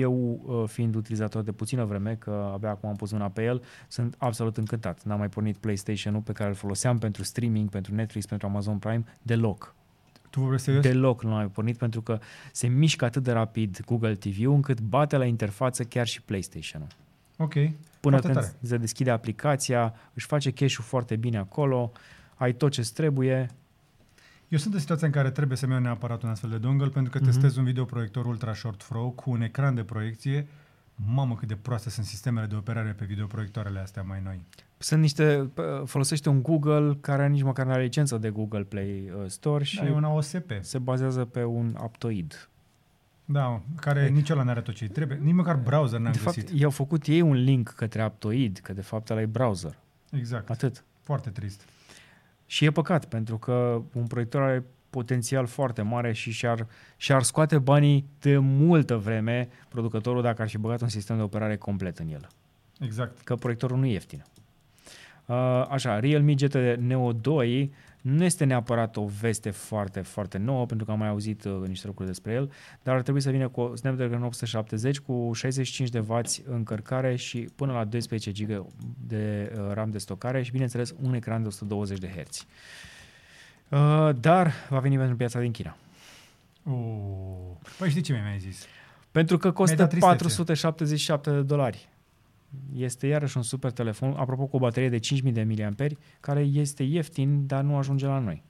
eu fiind utilizator de puțină vreme, că abia acum am pus mâna pe el, sunt absolut încântat. N-am mai pornit PlayStation-ul pe care îl foloseam pentru streaming, pentru Netflix, pentru Amazon Prime, deloc. Deloc nu l-am pornit pentru că se mișcă atât de rapid Google TV-ul încât bate la interfață chiar și PlayStation-ul. Ok. Până foarte când tare. Se deschide aplicația, își face cache-ul foarte bine acolo, ai tot ce trebuie. Eu sunt în situația în care trebuie să-mi iau neapărat un astfel de dongle pentru că testez un videoproiector ultra short throw cu un ecran de proiecție. Mamă, cât de proaste sunt sistemele de operare pe videoproiectoarele astea mai noi. Folosește un Google care nici măcar nu are licență de Google Play Store și da, e un AOSP. Se bazează pe un Aptoide. Da, care nici ăla n-are tot ce trebuie. Nici măcar browser n-am găsit. Fapt, i-au făcut ei un link către Aptoide, că de fapt ăla e browser. Exact. Atât. Foarte trist. Și e păcat, pentru că un proiector are potențial foarte mare și și-ar scoate banii de multă vreme producătorul dacă ar fi băgat un sistem de operare complet în el. Exact. Că proiectorul nu e ieftin. Așa, Realme GT Neo 2 nu este neapărat o veste foarte, foarte nouă, pentru că am mai auzit niște lucruri despre el, dar ar trebui să vină cu Snapdragon 870 cu 65W încărcare și până la 12 GB de RAM de stocare și, bineînțeles, un ecran de 120 de Hz. Dar va veni pentru piața din China. Păi știi ce mi-ai zis? Pentru că costă $477. Este iarăși un super telefon, apropo cu o baterie de 5.000 de miliamperi, care este ieftin, dar nu ajunge la noi.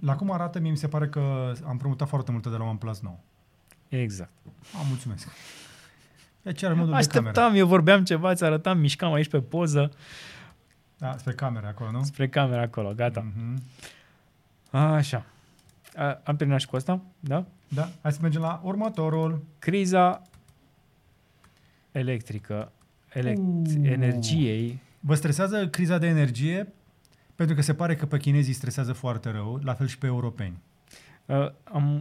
La cum arată, mie mi se pare că am împrumutat foarte multe de la OnePlus 9. Exact. Mulțumesc. Așteptam, eu vorbeam ceva, ți arătam, mișcam aici pe poză. Da, spre camera acolo, nu? Spre camera acolo, gata. Mm-hmm. Așa. Am terminat și cu asta, da? Da. Hai să mergem la următorul. Criza electrică, energiei. Vă stresează criza de energie? Pentru că se pare că pe chinezii stresează foarte rău, la fel și pe europeni.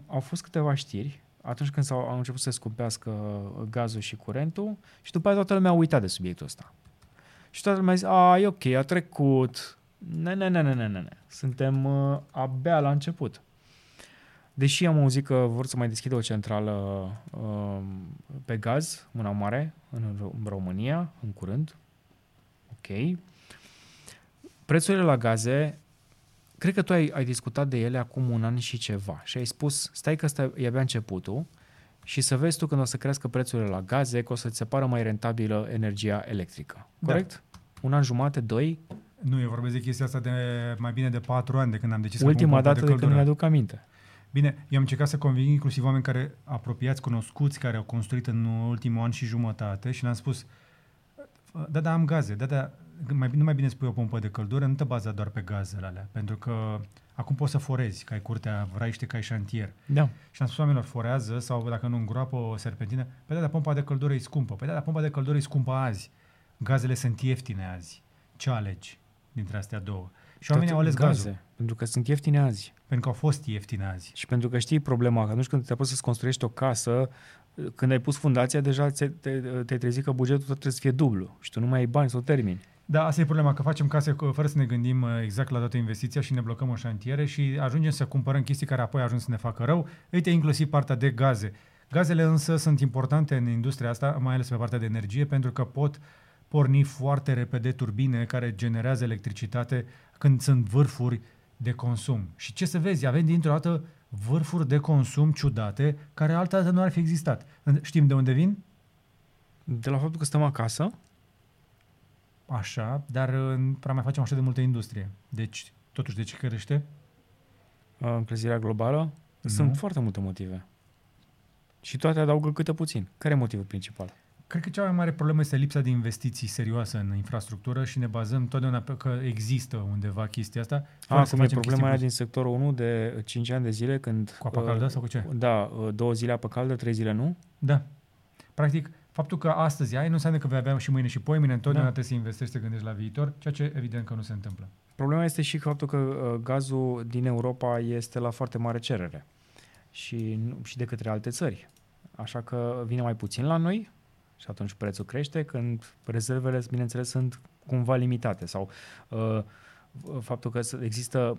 Au fost câteva știri atunci când au început să scumpească gazul și curentul și după aceea toată lumea a uitat de subiectul ăsta. Și toată lumea a zis, e ok, a trecut. Ne. Suntem abia la început. Deși am auzit că vor să mai deschidă o centrală pe gaz, una mare, în România, în curând. Ok. Prețurile la gaze, cred că tu ai discutat de ele acum un an și ceva și ai spus, stai că ăsta e abia începutul și să vezi tu când o să crească prețurile la gaze, că o să-ți se pară mai rentabilă energia electrică. Corect? Da. Un an jumate, 2? Nu, eu vorbesc de chestia asta de mai bine de 4 ani de când am decis. Ultima dată de când mi-aduc aminte. Bine, eu am încercat să conving inclusiv oameni care apropiați, cunoscuți, care au construit în ultimul an și jumătate și le-am spus, da, am gaze, da, nu mai bine spui o pompă de căldură, nu te baza doar pe gazele alea, pentru că acum poți să forezi, că ai curtea vraiște, că ai șantier. Da. Și am spus oamenilor, forează sau dacă nu îngroapă o serpentină, păi da, pompa de căldură e scumpă, pompa de căldură e scumpă azi, gazele sunt ieftine azi, ce alegi dintre astea două? Și oamenii au ales gazul. Pentru că sunt ieftine azi. Pentru că au fost ieftine azi. Și pentru că știi problema, că atunci când te-a pus să-ți construiești o casă, când ai pus fundația, deja te trezi că bugetul trebuie să fie dublu și tu nu mai ai bani să o termini. Da, asta e problema, că facem case fără să ne gândim exact la toată investiția și ne blocăm în șantiere și ajungem să cumpărăm chestii care apoi ajung să ne facă rău. Uite, inclusiv partea de gaze. Gazele însă sunt importante în industria asta, mai ales pe partea de energie, pentru că pot porni foarte repede turbine care generează electricitate când sunt vârfuri de consum. Și ce să vezi, avem dintr-o dată vârfuri de consum ciudate care altădată nu ar fi existat. Știm de unde vin? De la faptul că stăm acasă. Așa, dar prea mai facem așa de multă industrie. Deci, totuși, de ce crește? Încălzirea globală? Nu. Sunt foarte multe motive. Și toate adaugă câte puțin. Care e motivul principal? Cred că cea mai mare problemă este lipsa de investiții serioase în infrastructură și ne bazăm totdeauna pe că există undeva chestia asta. Acum e problema aia din sectorul 1 de 5 ani de zile când... Cu apă caldă sau cu ce? Da, 2 zile apă caldă, 3 zile nu. Da. Practic, faptul că astăzi ai nu înseamnă că vei avea și mâine și poimine, întotdeauna trebuie să investești, să gândești la viitor, ceea ce evident că nu se întâmplă. Problema este și faptul că gazul din Europa este la foarte mare cerere și de către alte țări. Așa că vine mai puțin la noi și atunci prețul crește, când rezervele, bineînțeles, sunt cumva limitate. Sau faptul că există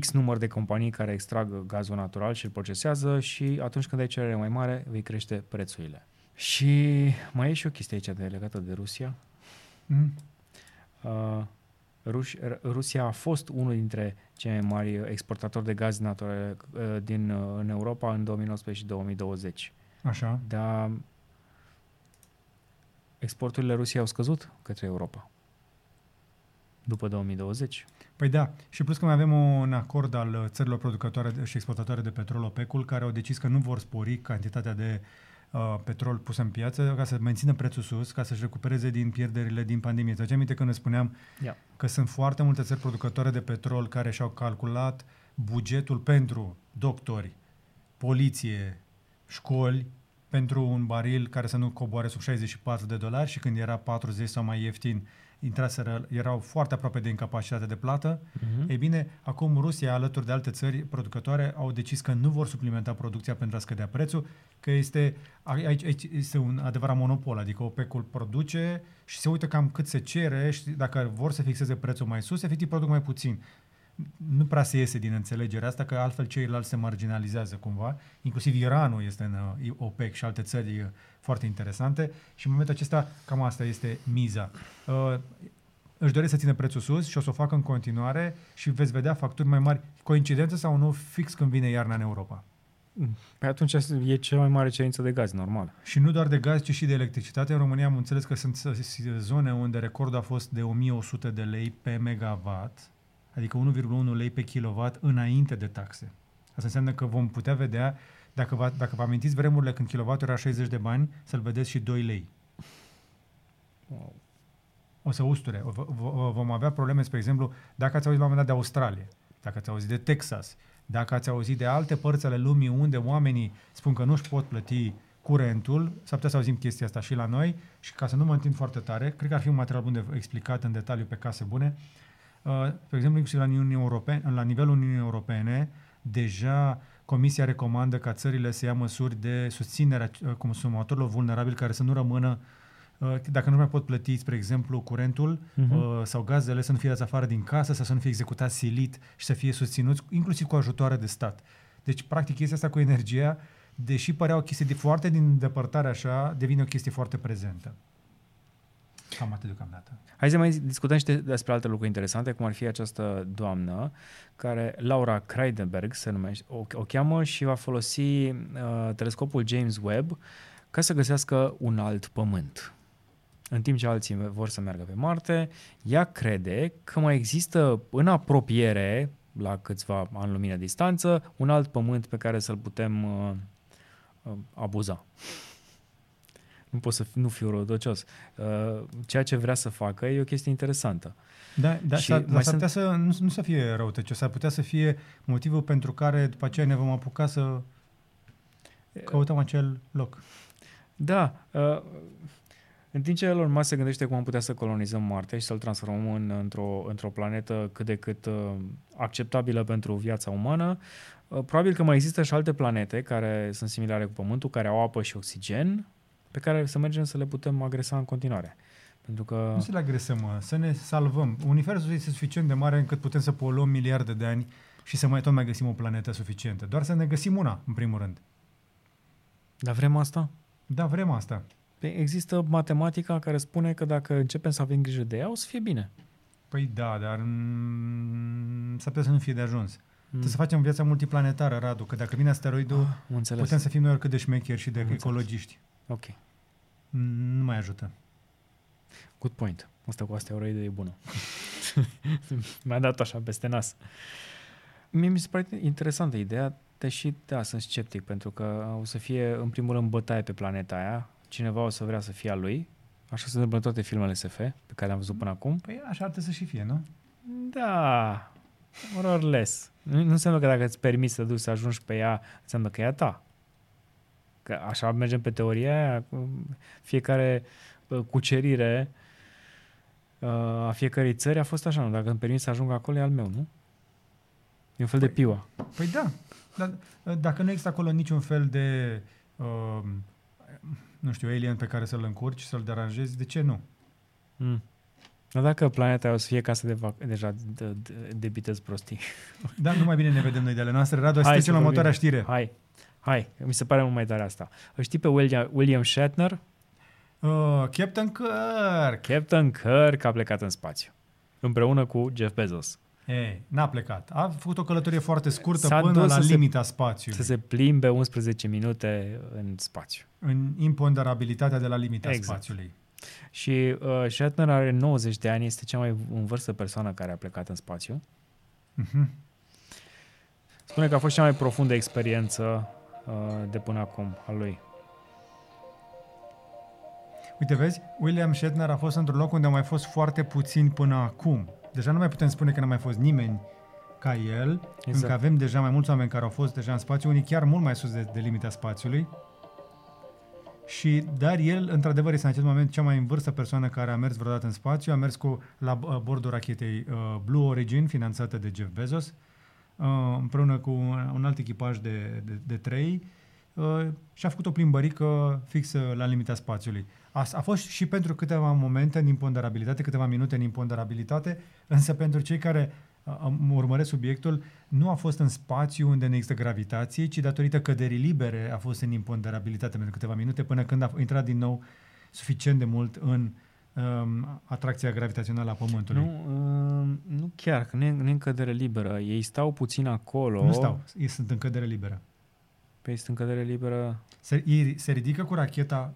X număr de companii care extrag gazul natural și îl procesează și atunci când ai cerere mai mare, vei crește prețurile. Și mai e și o chestie aici legată de Rusia. Rusia a fost unul dintre cei mai mari exportatori de gaz natural în Europa în 2019 și 2020. Așa. Dar exporturile Rusiei au scăzut către Europa după 2020. Păi da, și plus că mai avem un acord al țărilor producătoare și exportatoare de petrol, OPEC-ul, care au decis că nu vor spori cantitatea de petrol pus în piață ca să mențină prețul sus, ca să-și recupereze din pierderile din pandemie. Îți aduce aminte când ne spuneam că sunt foarte multe țări producătoare de petrol care și-au calculat bugetul pentru doctori, poliție, școli, pentru un baril care să nu coboare sub $64 și când era 40 sau mai ieftin, erau foarte aproape de incapacitatea de plată. Ei bine, acum Rusia, alături de alte țări producătoare, au decis că nu vor suplimenta producția pentru a scădea prețul, că aici este un adevărat monopol, adică OPEC-ul produce și se uită cam cât se cere și dacă vor să fixeze prețul mai sus, efectiv produc mai puțin. Nu prea se iese din înțelegerea asta, că altfel ceilalți se marginalizează cumva. Inclusiv Iranul este în OPEC și alte țări foarte interesante și în momentul acesta cam asta este miza. Își doresc să țină prețul sus și o să o facă în continuare și veți vedea facturi mai mari. Coincidență sau nu, fix când vine iarna în Europa? Păi atunci e cea mai mare cerință de gaz, normal. Și nu doar de gaz, ci și de electricitate. În România am înțeles că sunt zone unde recordul a fost de 1.100 de lei pe megawatt, adică 1,1 lei pe kilowatt înainte de taxe. Asta înseamnă că vom putea vedea, dacă vă amintiți vremurile când kilowattul era 60 de bani, să-l vedeți și 2 lei. Wow. O să usture. Vom avea probleme, spre exemplu, dacă ați auzit la un moment dat de Australia, dacă ați auzit de Texas, dacă ați auzit de alte părți ale lumii unde oamenii spun că nu-și pot plăti curentul, s-ar putea să auzim chestia asta și la noi. Și ca să nu mă întind foarte tare, cred că ar fi un material bun de explicat în detaliu pe Case Bune. Pe exemplu, inclusiv la nivelul Uniunii Europene, deja Comisia recomandă ca țările să ia măsuri de susținere a consumatorilor vulnerabili care să nu rămână, dacă nu mai pot plăti, spre exemplu, curentul sau gazele, să nu fie dați afară din casă sau să nu fie executați silit și să fie susținuți, inclusiv cu ajutoare de stat. Deci, practic, chestia asta cu energia, deși părea o chestie foarte din depărtare așa, devine o chestie foarte prezentă. Cam atât deocamdată. Hai să mai discutăm și despre alte lucruri interesante, cum ar fi această doamnă, care Laura Kreidenberg se numește, o cheamă și va folosi telescopul James Webb ca să găsească un alt pământ. În timp ce alții vor să meargă pe Marte, ea crede că mai există în apropiere, la câțiva ani lumină distanță, un alt pământ pe care să-l putem abuza. Nu pot să nu fiu rodocios. Ceea ce vrea să facă e o chestie interesantă. Da, și s-ar putea să nu să fie răutăcios, s-ar putea să fie motivul pentru care după aceea ne vom apuca să căutăm acel loc. Da. În timp ce Elon Musk se gândește cum am putea să colonizăm Marte și să-l transformăm într-o planetă cât de cât acceptabilă pentru viața umană, probabil că mai există și alte planete care sunt similare cu Pământul, care au apă și oxigen, pe care să mergem să le putem agresa în continuare. Pentru că... Nu să le agresăm, să ne salvăm. Universul este suficient de mare încât putem să poluăm miliarde de ani și să mai tot mai găsim o planetă suficientă. Doar să ne găsim una, în primul rând. Dar vrem asta? Da, vrem asta. Există matematica care spune că dacă începem să avem grijă de ea, o să fie bine. Păi da, dar s-ar putea să nu fie de ajuns. Trebuie să facem viața multiplanetară, Radu, că dacă vine asteroidul, putem să fim noi oricât de șmecheri și de ecologiști. Ok. Nu mai ajută. Good point. Asta cu asteroide e bună. Mi-a dat așa peste nas. Mie mi se pare interesantă ideea, deși da, sunt sceptic, pentru că o să fie, în primul rând, bătaie pe planeta aia. Cineva o să vrea să fie a lui. Așa se întâmplă în toate filmele SF pe care le-am văzut până acum. Păi așa ar trebui să și fie, nu? Da, more or less. Nu înseamnă că dacă îți permiți să duci să ajungi pe ea, înseamnă că e a ta. Că așa mergem pe teoria aia. Fiecare cucerire a fiecărei țări a fost așa, nu? Dacă îmi permiți să ajung acolo, e al meu, nu? E un fel de piua. Păi da. Dar, dacă nu există acolo niciun fel de... nu știu, alien pe care să-l încurci, să-l deranjezi, de ce nu? Dar dacă planeta o să fie casă de deja debitezi prostii. Da, nu mai bine ne vedem noi de ale noastre. Radu, hai să la următoarea știre. Hai, mi se pare mult mai tare asta. Știi pe William Shatner? Captain Kirk! Captain Kirk a plecat în spațiu, împreună cu Jeff Bezos. Ei, n-a plecat. A făcut o călătorie foarte scurtă până la limita spațiului. Să se plimbe 11 minute în spațiu. În imponderabilitatea de la limita spațiului. Și Shatner are 90 de ani, este cea mai în vârstă persoană care a plecat în spațiu. Uh-huh. Spune că a fost cea mai profundă experiență de până acum a lui. Uite, vezi, William Shatner a fost într-un loc unde au mai fost foarte puțini până acum. Deja nu mai putem spune că n-a mai fost nimeni ca el, pentru că avem deja mai mulți oameni care au fost deja în spațiu, unii chiar mult mai sus de limita spațiului. Și, dar el, într-adevăr, este în acest moment cea mai în vârstă persoană care a mers vreodată în spațiu, a mers la bordul rachetei Blue Origin, finanțată de Jeff Bezos, împreună cu un alt echipaj de trei, și a făcut o plimbărică fixă la limita spațiului. A fost și pentru câteva momente în imponderabilitate, câteva minute în imponderabilitate, însă pentru cei care urmăresc subiectul, nu a fost în spațiu unde nu există gravitație, ci datorită căderii libere a fost în imponderabilitate pentru câteva minute, până când a intrat din nou suficient de mult în atracția gravitațională a Pământului. Nu chiar, că nu e în cădere liberă. Ei stau puțin acolo. Nu stau, ei sunt în cădere liberă. Păi sunt în cădere liberă... Se ridică cu racheta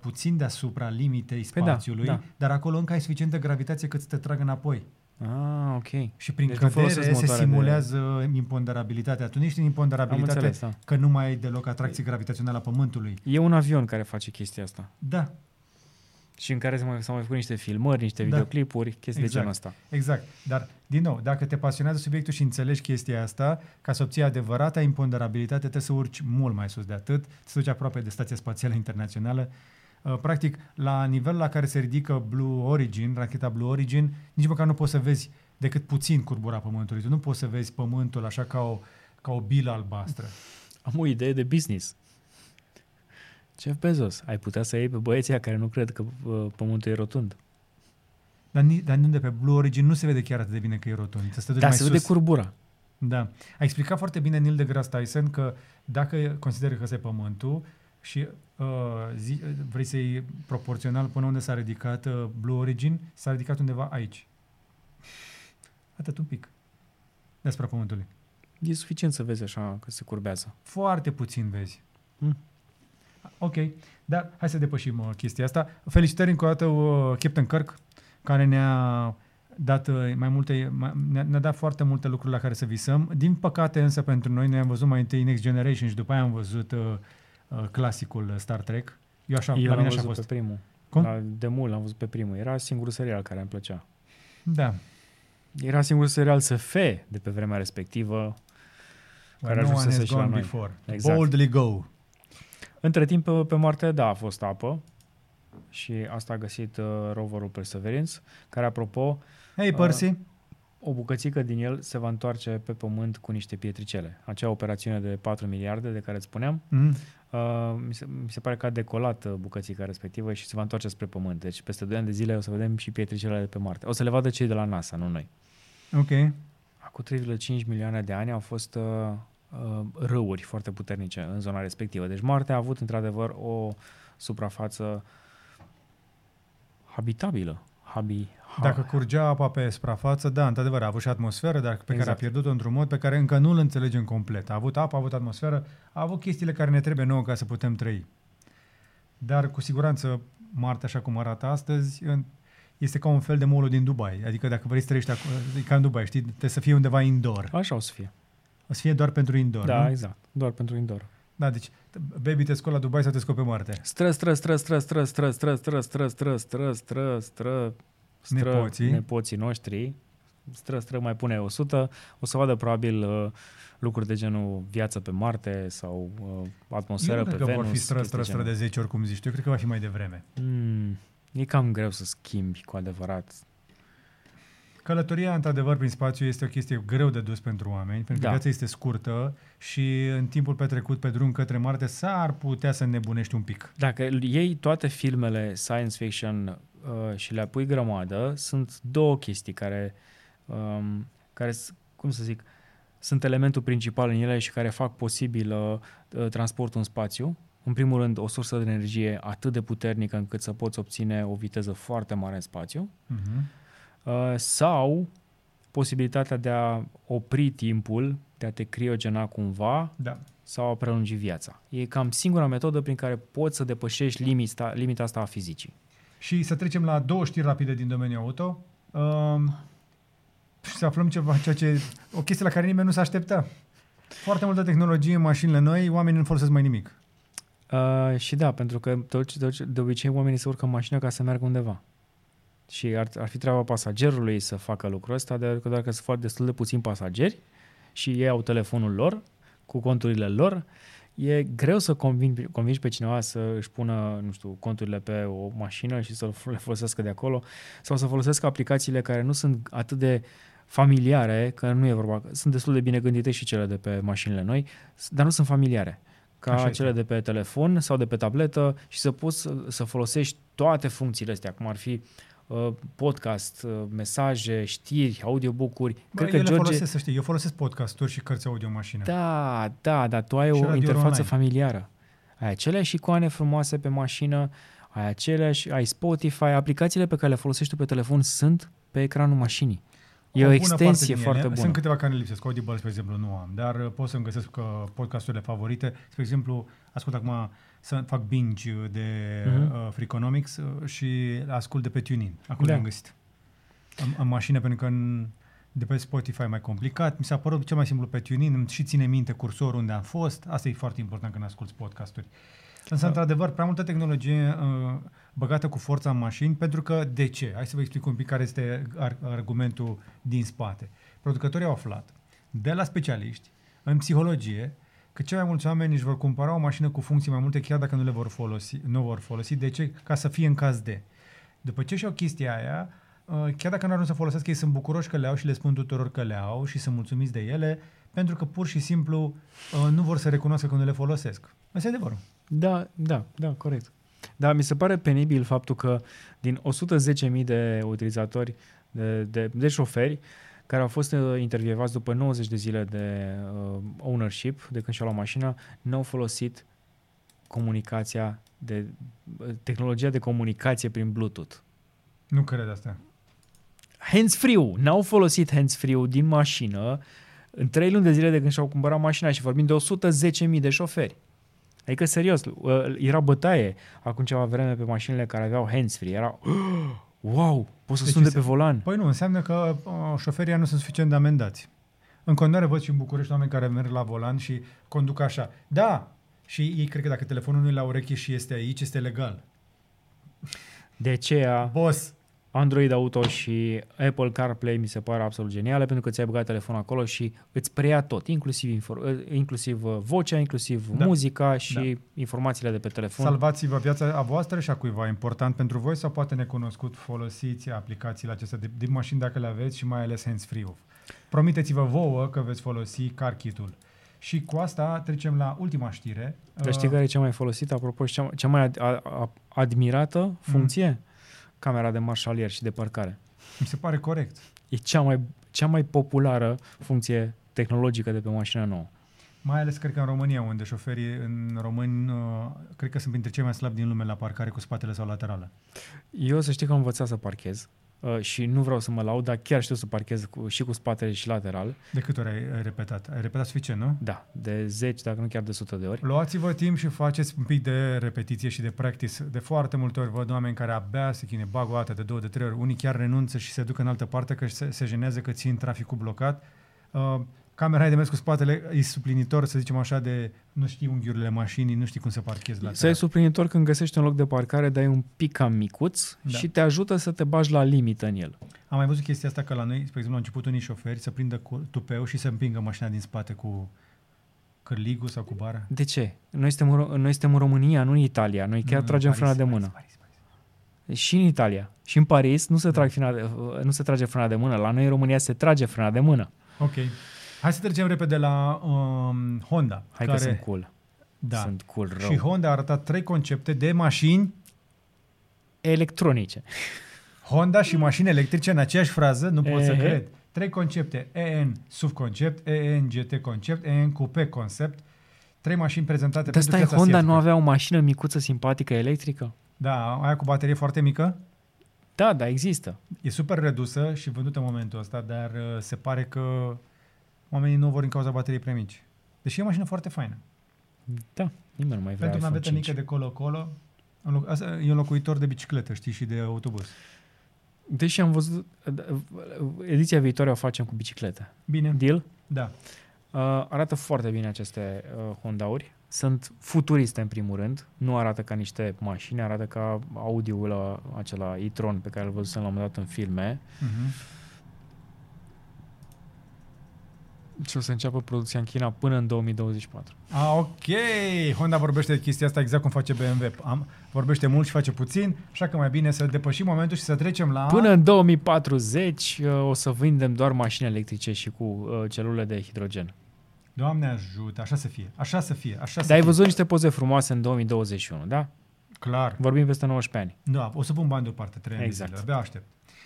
puțin deasupra limitei spațiului, păi da. Dar acolo încă ai suficientă gravitație cât să te tragă înapoi. Ah, ok. Și prin cădere se simulează imponderabilitatea. Tu nu ești în imponderabilitate, înțeles, că nu mai ai deloc atracție gravitațională a Pământului. E un avion care face chestia asta. Da. Și în care s-au mai făcut niște filmări, niște videoclipuri, chestii de genul ăsta. Exact. Dar, din nou, dacă te pasionează subiectul și înțelegi chestia asta, ca să obții adevărata imponderabilitate, trebuie să urci mult mai sus de atât, trebuie să duci aproape de Stația Spațială Internațională. Practic, la nivelul la care se ridică Blue Origin, racheta Blue Origin, nici măcar nu poți să vezi decât puțin curbura Pământului. Tu nu poți să vezi Pământul așa ca o bilă albastră. Am o idee de business. Jeff Bezos, ai putea să iei pe băieții care nu cred că Pământul e rotund. Dar de pe Blue Origin nu se vede chiar atât de bine că e rotund. Se vede curbura. Da. A explicat foarte bine Neil deGrasse Tyson că dacă consideri că ăsta e Pământul și vrei să iei proporțional până unde s-a ridicat Blue Origin, s-a ridicat undeva aici. Atât un pic. Deasupra Pământului. E suficient să vezi așa că se curbează. Foarte puțin vezi. Ok, dar hai să depășim chestia asta. Felicitări încă o dată Captain Kirk, care ne-a dat ne-a dat foarte multe lucruri la care să visăm. Din păcate însă pentru noi am văzut mai întâi Next Generation și după aia am văzut clasicul Star Trek. Eu am văzut pe primul. Cum? De mult am văzut pe primul. Era singurul serial care îmi plăcea. Da. Era singurul serial SF de pe vremea respectivă care ajunsese și la noi. Exact. Boldly Go. Între timp, pe Marte, a fost apă și asta a găsit roverul Perseverance, care, apropo, o bucățică din el se va întoarce pe Pământ cu niște pietricele. Acea operațiune de 4 miliarde de care îți spuneam, mi se pare că a decolat bucățica respectivă și se va întoarce spre Pământ. Deci peste 2 ani de zile o să vedem și pietricele de pe Marte. O să le vadă cei de la NASA, nu noi. Ok. Acum 3,5 milioane de ani au fost... râuri foarte puternice în zona respectivă. Deci Marte a avut într-adevăr o suprafață habitabilă. Dacă curgea apa pe suprafață, da, într-adevăr, a avut și atmosferă, dar pe care a pierdut-o într-un mod pe care încă nu îl înțelegem complet. A avut apă, a avut atmosferă, a avut chestiile care ne trebuie nouă ca să putem trăi. Dar cu siguranță Marte, așa cum arată astăzi, este ca un fel de mall din Dubai. Adică dacă vrei să trăiești acolo, ca în Dubai, știi, trebuie să fie undeva indoor. Așa o să fie. O să fie doar pentru indoor, da, nu? Exact, doar pentru indoor. Da, deci, baby, te scoli la Dubai sau te scoli pe Marte? Nepoții noștri, mai pune 100, o să vadă probabil lucruri de genul viață pe Marte sau atmosferă pe Venus. Eu nu cred că vor fi stră de 10 ori, cum zici tu, eu cred că va fi mai devreme. E cam greu să schimbi cu adevărat. Călătoria, într-adevăr, prin spațiu este o chestie greu de dus pentru oameni, pentru că viața este scurtă și în timpul petrecut pe drum către Marte s-ar putea să nebunești un pic. Dacă iei toate filmele science fiction și le pui grămadă, sunt două chestii care, cum să zic, sunt elementul principal în ele și care fac posibil transportul în spațiu. În primul rând, o sursă de energie atât de puternică încât să poți obține o viteză foarte mare în spațiu. Uh-huh. Sau posibilitatea de a opri timpul, de a te criogena cumva sau a prelungi viața. E cam singura metodă prin care poți să depășești limita asta a fizicii. Și să trecem la două știri rapide din domeniul auto. Să aflăm o chestie la care nimeni nu se aștepta. Foarte multă tehnologie, mașinile noi, oamenii nu folosesc mai nimic. Și da, pentru că de obicei oamenii se urcă în mașină ca să meargă undeva. Și ar fi treaba pasagerului să facă lucrul ăsta, dar că dacă sunt foarte destul de puțini pasageri și ei au telefonul lor, cu conturile lor, e greu să convingi pe cineva să își pună, nu știu, conturile pe o mașină și să le folosească de acolo sau să folosească aplicațiile care nu sunt atât de familiare, că nu e vorba, sunt destul de bine gândite și cele de pe mașinile noi, dar nu sunt familiare. Ca cele de pe telefon sau de pe tabletă și să poți să folosești toate funcțiile astea, cum ar fi podcast, mesaje, știri, audiobook-uri. Cred că George... folosesc, să știi, eu folosesc podcasturi și cărți audio în mașină. Da, dar tu ai o interfață familiară. Ai aceleași icoane frumoase pe mașină, ai Spotify, aplicațiile pe care le folosești tu pe telefon sunt pe ecranul mașinii. E o extensie foarte bună. Sunt câteva care ne lipsesc. Audible, spre exemplu, nu am, dar pot să-mi găsesc podcasturile favorite. Spre exemplu, ascult acum să fac binge de Freakonomics și ascult de pe TuneIn. Acolo am găsit. În mașină, pentru că de pe Spotify mai complicat. Mi s-a părut cel mai simplu pe TuneIn. Îmi și ține minte cursorul unde am fost. Asta e foarte important când asculti podcasturi. Însă, într-adevăr, prea multă tehnologie băgată cu forța în mașini, pentru că de ce? Hai să vă explic un pic care este argumentul din spate. Producătorii au aflat de la specialiști în psihologie că cei mai mulți oameni își vor cumpăra o mașină cu funcții mai multe, chiar dacă nu vor folosi. De ce? Ca să fie în caz de. După ce și-au chestia aia, chiar dacă nu ajung să folosească, ei sunt bucuroși că le au și le spun tuturor că le au și sunt mulțumiți de ele, pentru că pur și simplu nu vor să recunoască că nu le folosesc. Asta e adevărul. Da, corect. Dar mi se pare penibil faptul că din 110.000 de utilizatori, de șoferi, care au fost intervievați după 90 de zile de ownership, de când și-au luat mașina, n-au folosit tehnologia de comunicație prin Bluetooth. Nu cred asta. Hands-free-ul. N-au folosit hands-free-ul din mașină în 3 luni de zile de când și-au cumpărat mașina și vorbim de 110.000 de șoferi. Adică, serios, era bătaie acum ceva vreme pe mașinile care aveau hands-free. Era, wow, poți să sun de pe volan. Păi nu, înseamnă că șoferii nu sunt suficient de amendați. În continuare văd și în București oameni care merg la volan și conduc așa. Da, și ei cred că dacă telefonul nu e la urechi și este aici, este legal. De aceea, boss, Android Auto și Apple CarPlay mi se pare absolut geniale, pentru că ți-ai băgat telefonul acolo și îți preia tot, inclusiv vocea, inclusiv muzica și informațiile de pe telefon. Salvați-vă viața a voastră și a cuiva important pentru voi sau poate necunoscut, folosiți aplicațiile acestea din mașini dacă le aveți și mai ales hands-free-ul. Promiteți-vă vouă că veți folosi car kit-ul. Și cu asta trecem la ultima știre. Dar știi care e cea mai folosită, apropo, și cea mai admirată funcție? Camera de marșalier și de parcare. Mi se pare corect. E cea mai populară funcție tehnologică de pe mașina nouă. Mai ales, cred că în România, unde șoferii în români, cred că sunt printre cei mai slabi din lume la parcare cu spatele sau laterală. Eu să știi că am învățat să parchez și nu vreau să mă laud, dar chiar știu să parchez și cu spatele și lateral. De câte ori ai repetat? Ai repetat suficient, nu? Da, de 10, dacă nu chiar de 100 de ori. Luați-vă timp și faceți un pic de repetiție și de practice. De foarte multe ori văd oameni care abia se chinuie, bag o dată, de 2, de 3 ori. Unii chiar renunță și se duc în altă parte că se jenează că țin traficul blocat. Camera de mers cu spatele e suplinitor, să zicem așa, de nu știi unghiurile mașinii, nu știi cum să parchezi lateral. Să e suplinitor când găsești un loc de parcare, dai un pic cam micuț și te ajută să te bagi la limită în el. Am mai văzut chestia asta că la noi, spre exemplu, au început unii șoferi să prindă cu tupeu și să împingă mașina din spate cu cârligul sau cu bara. De ce? Noi suntem în România, nu în Italia. Noi chiar tragem frâna de mână. Și în Italia. Și în Paris nu se trage frâna de mână. La noi în România se trage frâna de mână. Ok. Hai să trecem repede la Honda. Hai care... că sunt cool. Da. Sunt cool rău. Și Honda a arătat 3 concepte de mașini electronice. Honda și mașini electrice în aceeași frază? Nu pot să cred. 3 concepte. EN SUV concept, EN GT concept, EN Coupe concept. 3 mașini prezentate pentru piața asiatică. Honda nu avea o mașină micuță, simpatică, electrică? Da, aia cu baterie foarte mică? Da, există. E super redusă și vândută în momentul ăsta, dar se pare că oamenii nu vor în cauza bateriei prea mici. Deși e o mașină foarte faină. Da, nimeni nu mai vrea. Pentru o navetă mică de colo-colo, asta e un locuitor de bicicletă, știi, și de autobuz. Deși am văzut, ediția viitoare o facem cu bicicletă. Bine. Deal? Da. Arată foarte bine aceste Honda-uri. Sunt futuriste în primul rând, nu arată ca niște mașini, arată ca Audi-ul acela e-tron pe care îl văzusem la un moment dat în filme. Uh-huh. Și o să înceapă producția în China până în 2024. Ok! Honda vorbește de chestia asta exact cum face BMW. Vorbește mult și face puțin, așa că mai bine să depășim momentul și să trecem la... Până în 2040 o să vindem doar mașini electrice și cu celule de hidrogen. Doamne ajută! Așa să fie. Dar ai văzut niște poze frumoase în 2021, da? Clar. Vorbim peste 19 ani. Da, o să pun bani deoparte, 3 ani exact. Abia aștept.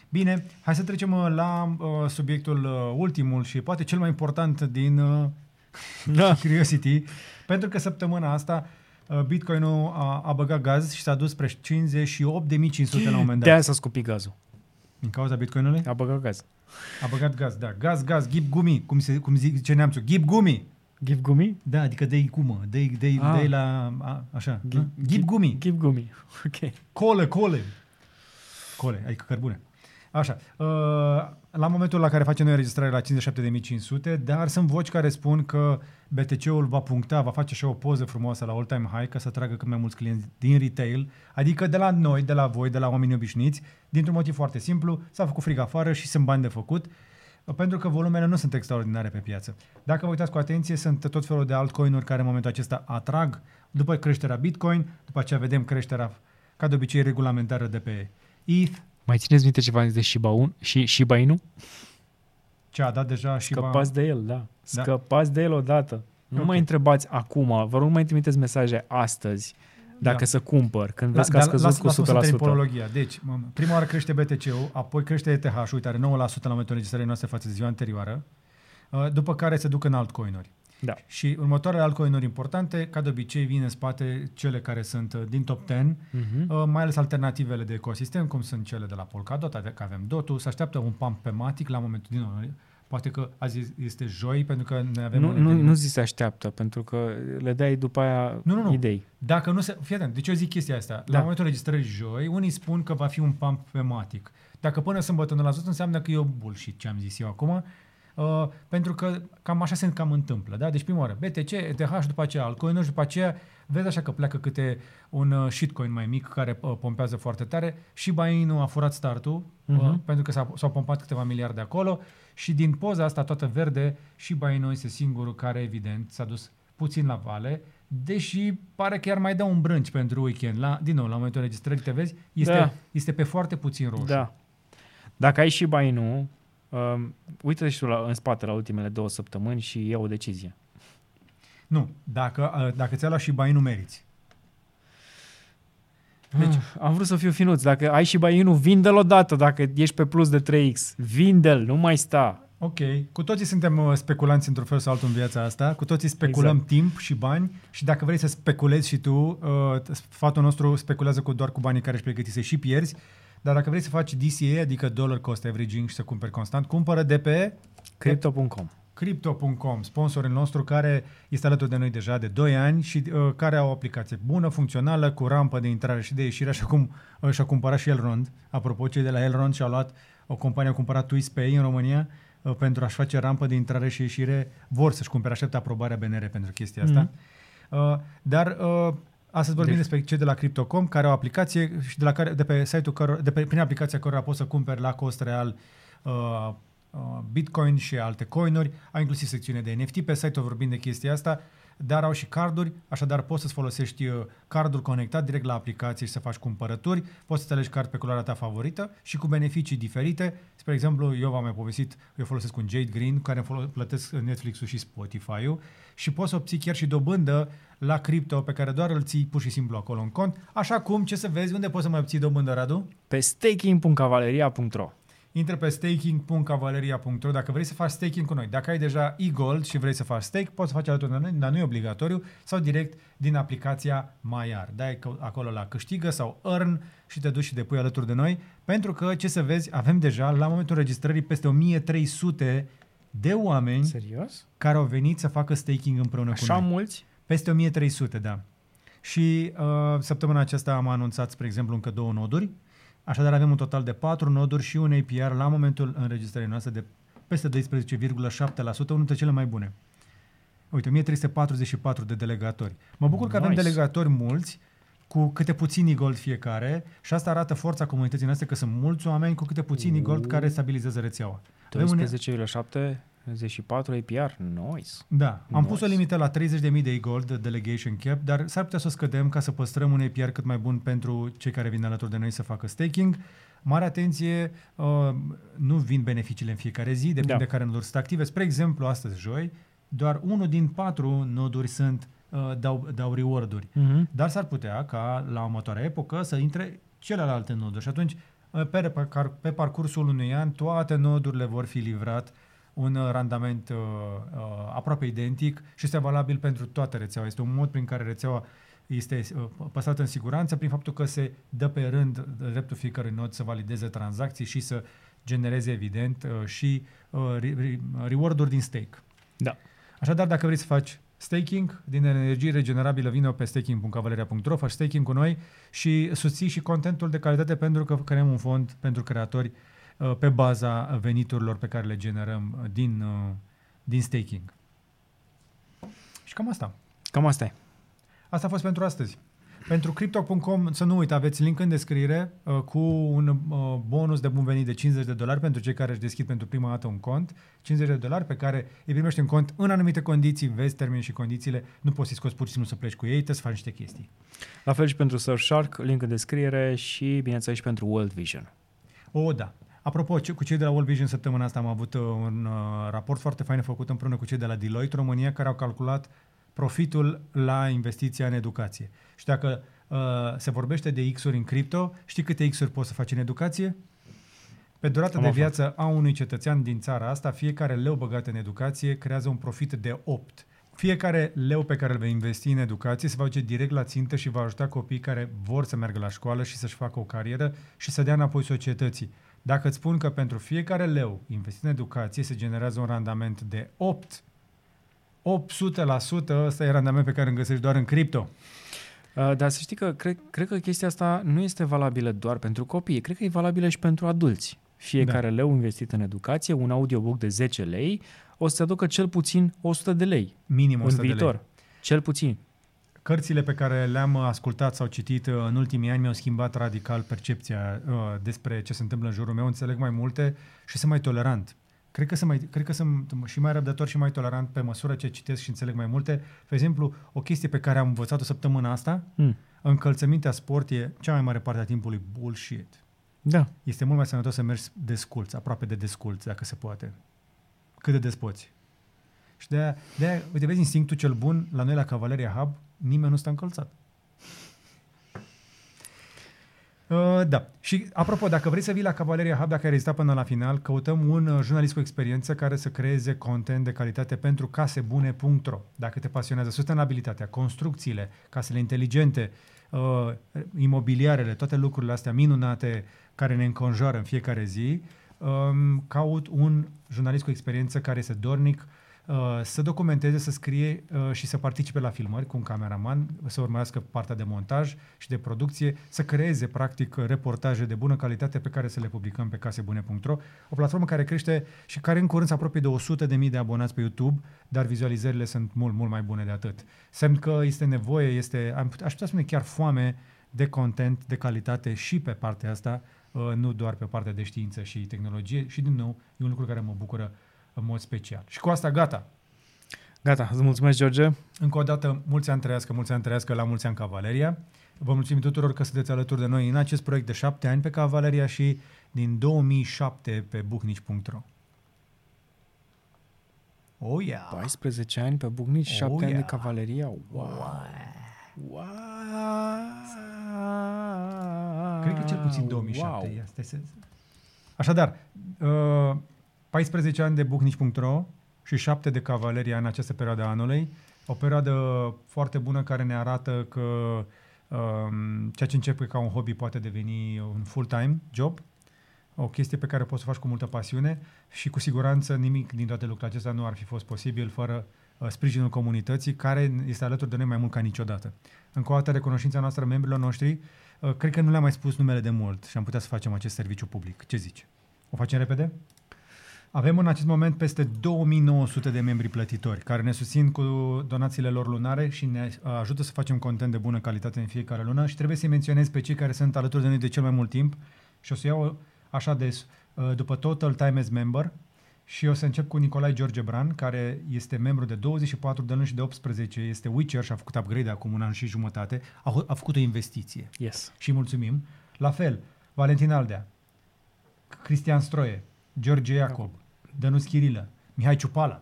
Bine, hai să trecem la subiectul ultimul și poate cel mai important din Curiosity, pentru că săptămâna asta Bitcoin-ul a băgat gaz și s-a dus spre 58.500 la un moment dat. De-aia s-a scupit gazul. Din cauza Bitcoin-ului? A băgat gaz. A băgat gaz, da. Gaz, ghib gumi, cum zice neamțul, ghib gumi. Ghib gumi? Da, adică dă-i gumă, dă-i la... așa. Ghib gumi. Ghib gumi, ok. Cole, adică cărbune. Așa, la momentul la care facem noi înregistrare la 57.500, dar sunt voci care spun că BTC-ul va puncta, va face și o poză frumoasă la all-time high ca să tragă cât mai mulți clienți din retail, adică de la noi, de la voi, de la oamenii obișnuiți, dintr-un motiv foarte simplu, s-a făcut frig afară și sunt bani de făcut, pentru că volumele nu sunt extraordinare pe piață. Dacă vă uitați cu atenție, sunt tot felul de altcoin-uri care în momentul acesta atrag, după creșterea Bitcoin, după aceea vedem creșterea, ca de obicei, regulamentară de pe ETH. Mai țineți minte ce v-am zis de Shiba Inu? Ce a dat deja Shiba... Scăpați de el, da. Scăpați de el odată. Nu mai întrebați acum, vă rog, nu mai trimiteți mesaje astăzi dacă să cumpăr, când vezi că a scăzut cu 100%. Deci, prima oară crește BTC-ul, apoi crește ETH, uite, are 9% la momentul înregistrării noastre față de ziua anterioară, după care se duc în altcoin-uri. Da. Și următoarele altcoin-uri importante, ca de obicei, vin în spate cele care sunt din top 10, mai ales alternativele de ecosistem, cum sunt cele de la Polkadot, adică avem DOT-ul, se așteape un pump pe Matic la momentul din nou. Poate că azi este joi, pentru că ne avem... Nu zi se așteaptă, pentru că le dai după aia idei. Dacă nu se... Fii atent, deci eu zic chestia asta. Da. La momentul registrării joi, unii spun că va fi un pump pe Matic. Dacă până sâmbătă nu l-a zis, înseamnă că e bullshit ce am zis eu acum. Pentru că cam așa se cam întâmplă, da? Deci prima oară BTC, ETH, după aceea altcoin-uri, după aceea vezi așa că pleacă câte un shitcoin mai mic care pompează foarte tare. Shiba Inu a furat startul pentru că s-au pompat câteva miliarde acolo și din poza asta toată verde Shiba Inu este singurul care evident s-a dus puțin la vale, deși pare că iar mai dă un brânci pentru weekend. Din nou, la momentul înregistrării te vezi, este pe foarte puțin roșu. Da. Dacă ai Shiba Inu, uite-te și tu în spate la ultimele 2 săptămâni și ia o decizie. Nu, dacă ți-a luat Shiba Inu, meriți. Deci, am vrut să fiu finuț. Dacă ai Shiba Inu, vinde-l odată. Dacă ești pe plus de 3x, vinde-l, nu mai sta. Ok. Cu toții suntem speculanți într-un fel sau altul în viața asta. Cu toții speculăm timp și bani și dacă vrei să speculezi și tu, sfatul nostru speculează doar cu banii care își pregătise și pierzi. Dar dacă vrei să faci DCA, adică dollar cost averaging și să cumperi constant, cumpără de pe Crypto.com. Crypto.com, sponsorul nostru care este alături de noi deja de 2 ani și care au o aplicație bună, funcțională, cu rampă de intrare și de ieșire, așa cum și-a cumpărat și Elrond. Apropo, cei de la Elrond și-au luat, o companie a cumpărat Twispay în România pentru a-și face rampă de intrare și ieșire. Vor să-și cumpere, așteaptă aprobarea BNR pentru chestia asta. Astăzi vorbim despre cei de la Crypto.com, care au aplicație și de, la care, de pe site-ul cărora, prin aplicația cărora poți să cumperi la cost real Bitcoin și alte coinuri, au inclusiv secțiune de NFT pe site-ul, vorbim de chestia asta, dar au și carduri, așadar poți să-ți folosești cardul conectat direct la aplicație și să faci cumpărături, poți să-ți alegi card pe culoarea ta favorită și cu beneficii diferite. Spre exemplu, eu v-am mai povestit, eu folosesc un Jade Green, care plătesc Netflix-ul și Spotify-ul și poți să obții chiar și dobândă la cripto pe care doar îl ții pur și simplu acolo în cont, așa cum, ce să vezi, unde poți să mai obții dobândă, Radu? Pe staking.cavaleria.ro. Intră pe staking.cavaleria.ro dacă vrei să faci staking cu noi. Dacă ai deja e-gold și vrei să faci stake, poți să faci alături de noi, dar nu e obligatoriu, sau direct din aplicația Maiar. Dai acolo la câștigă sau earn și te duci și depui alături de noi, pentru că, ce să vezi, avem deja, la momentul înregistrării, peste 1300 de oameni care au venit să facă staking împreună cu noi. Așa mulți? Peste 1300, da. Și săptămâna aceasta am anunțat, spre exemplu, încă 2 noduri. Așadar avem un total de 4 noduri și un APR la momentul înregistrării noastre de peste 12,7%, unul dintre cele mai bune. Uite, 1344 de delegatori. Mă bucur că avem delegatori mulți, cu câte puțini gold fiecare, și asta arată forța comunității noastre, că sunt mulți oameni cu câte puțini gold care stabilizează rețeaua. 12,7%. 64 APR, nice. Da, am pus o limită la 30.000 de e-gold delegation cap, dar s-ar putea să o scădem ca să păstrăm un APR cât mai bun pentru cei care vin alături de noi să facă staking. Mare atenție, nu vin beneficiile în fiecare zi, depinde de care noduri sunt active. Spre exemplu, astăzi joi, doar 1 din 4 noduri sunt dau reward-uri. Dar s-ar putea ca la următoarea epocă să intre celelalte noduri și atunci pe parcursul unui an toate nodurile vor fi livrat un randament aproape identic și este valabil pentru toată rețeaua. Este un mod prin care rețeaua este păstrată în siguranță prin faptul că se dă pe rând dreptul fiecărui nod să valideze tranzacții și să genereze, evident, și reward-uri din stake. Da. Așadar, dacă vrei să faci staking din energie regenerabilă, vină pe staking.cavaleria.ro, faci staking cu noi și susții și contentul de calitate, pentru că creăm un fond pentru creatori pe baza veniturilor pe care le generăm din staking. Și cam asta. Cam asta e. Asta a fost pentru astăzi. Pentru Crypto.com, să nu uita, aveți link în descriere cu un bonus de bun venit de $50 pentru cei care își deschid pentru prima dată un cont. $50 pe care îi primești în cont în anumite condiții, vezi termenii și condițiile, nu poți să-i scoți pur și simplu să pleci cu ei, trebuie să faci niște chestii. La fel și pentru Surfshark, link în descriere și, bineînțeles, și pentru World Vision. O, da. Apropo, cu cei de la World Vision săptămâna asta am avut un raport foarte fain făcut împreună cu cei de la Deloitte România, care au calculat profitul la investiția în educație. Și dacă se vorbește de X-uri în cripto, știi câte X-uri poți să faci în educație? Pe durata de viață a unui cetățean din țara asta, fiecare leu băgat în educație creează un profit de 8. Fiecare leu pe care îl vei investi în educație se va duce direct la țintă și va ajuta copiii care vor să meargă la școală și să-și facă o carieră și să dea înapoi societății. Dacă îți spun că pentru fiecare leu investit în educație se generează un randament de 800%, ăsta e randament pe care îl găsești doar în cripto. Dar să știi că cred că chestia asta nu este valabilă doar pentru copii, cred că e valabilă și pentru adulți. Fiecare leu investit în educație, un audiobook de 10 lei, o să te aducă cel puțin 100 de lei. Minim 100 de lei. În viitor, cel puțin. Cărțile pe care le-am ascultat sau citit în ultimii ani mi-au schimbat radical percepția despre ce se întâmplă în jurul meu, înțeleg mai multe și sunt mai tolerant. Cred că sunt și mai răbdător și mai tolerant pe măsură ce citesc și înțeleg mai multe. De exemplu, o chestie pe care am învățat-o săptămâna asta, încălțămintea sport e cea mai mare parte a timpului bullshit. Da. Este mult mai sănătos să mergi desculț, aproape de desculț, dacă se poate. Cât de des poți. Și de-aia, uite, vezi instinctul cel bun la noi la Cavaleria Hub, nimeni nu stă încălțat. Da. Și apropo, dacă vrei să vii la Cavaleria Hub, dacă ai rezistat până la final, căutăm un jurnalist cu experiență care să creeze content de calitate pentru casebune.ro. Dacă te pasionează sustenabilitatea, construcțiile, casele inteligente, imobiliarele, toate lucrurile astea minunate care ne înconjoară în fiecare zi, caut un jurnalist cu experiență care este dornic să documenteze, să scrie și să participe la filmări cu un cameraman, să urmărească partea de montaj și de producție, să creeze, practic, reportaje de bună calitate pe care să le publicăm pe casebune.ro, o platformă care crește și care în curând se apropie de 100.000 de abonați pe YouTube, dar vizualizările sunt mult, mult mai bune de atât. Semn că este nevoie, aș putea spune chiar foame de content, de calitate și pe partea asta, nu doar pe partea de știință și tehnologie. Și, din nou, e un lucru care mă bucură în mod special. Și cu asta gata. Gata, îți mulțumesc, George. Încă o dată, mulți ani trăiască, la mulți ani Cavaleria. Vă mulțumim tuturor că sunteți alături de noi în acest proiect de 7 ani pe Cavaleria și din 2007 pe buhnici.ro. Oh, yeah! 14 ani pe buhnici, 7 ani de Cavaleria. Wow! Cred că cel puțin 2007. Wow. Așadar, 14 ani de buhnici.ro și 7 de Cavaleria în această perioadă a anului. O perioadă foarte bună care ne arată că ceea ce începe ca un hobby poate deveni un full-time job, o chestie pe care poți să faci cu multă pasiune și cu siguranță nimic din toate lucrurile acestea nu ar fi fost posibil fără sprijinul comunității care este alături de noi mai mult ca niciodată. Încă o dată, recunoștința noastră membrilor noștri, cred că nu le-am mai spus numele de mult și am putea să facem acest serviciu public. Ce zici? O facem repede? Avem în acest moment peste 2900 de membri plătitori care ne susțin cu donațiile lor lunare și ne ajută să facem content de bună calitate în fiecare lună și trebuie să-i menționez pe cei care sunt alături de noi de cel mai mult timp și o să iau așa des după Total Time as Member și o să încep cu Nicolae George Bran, care este membru de 24 de luni și de 18, este Witcher și a făcut upgrade acum un an și jumătate, a făcut o investiție. Yes. Și mulțumim. La fel, Valentin Aldea, Cristian Stroie, George Iacob, Dănuț Chirilă, Mihai Ciupala,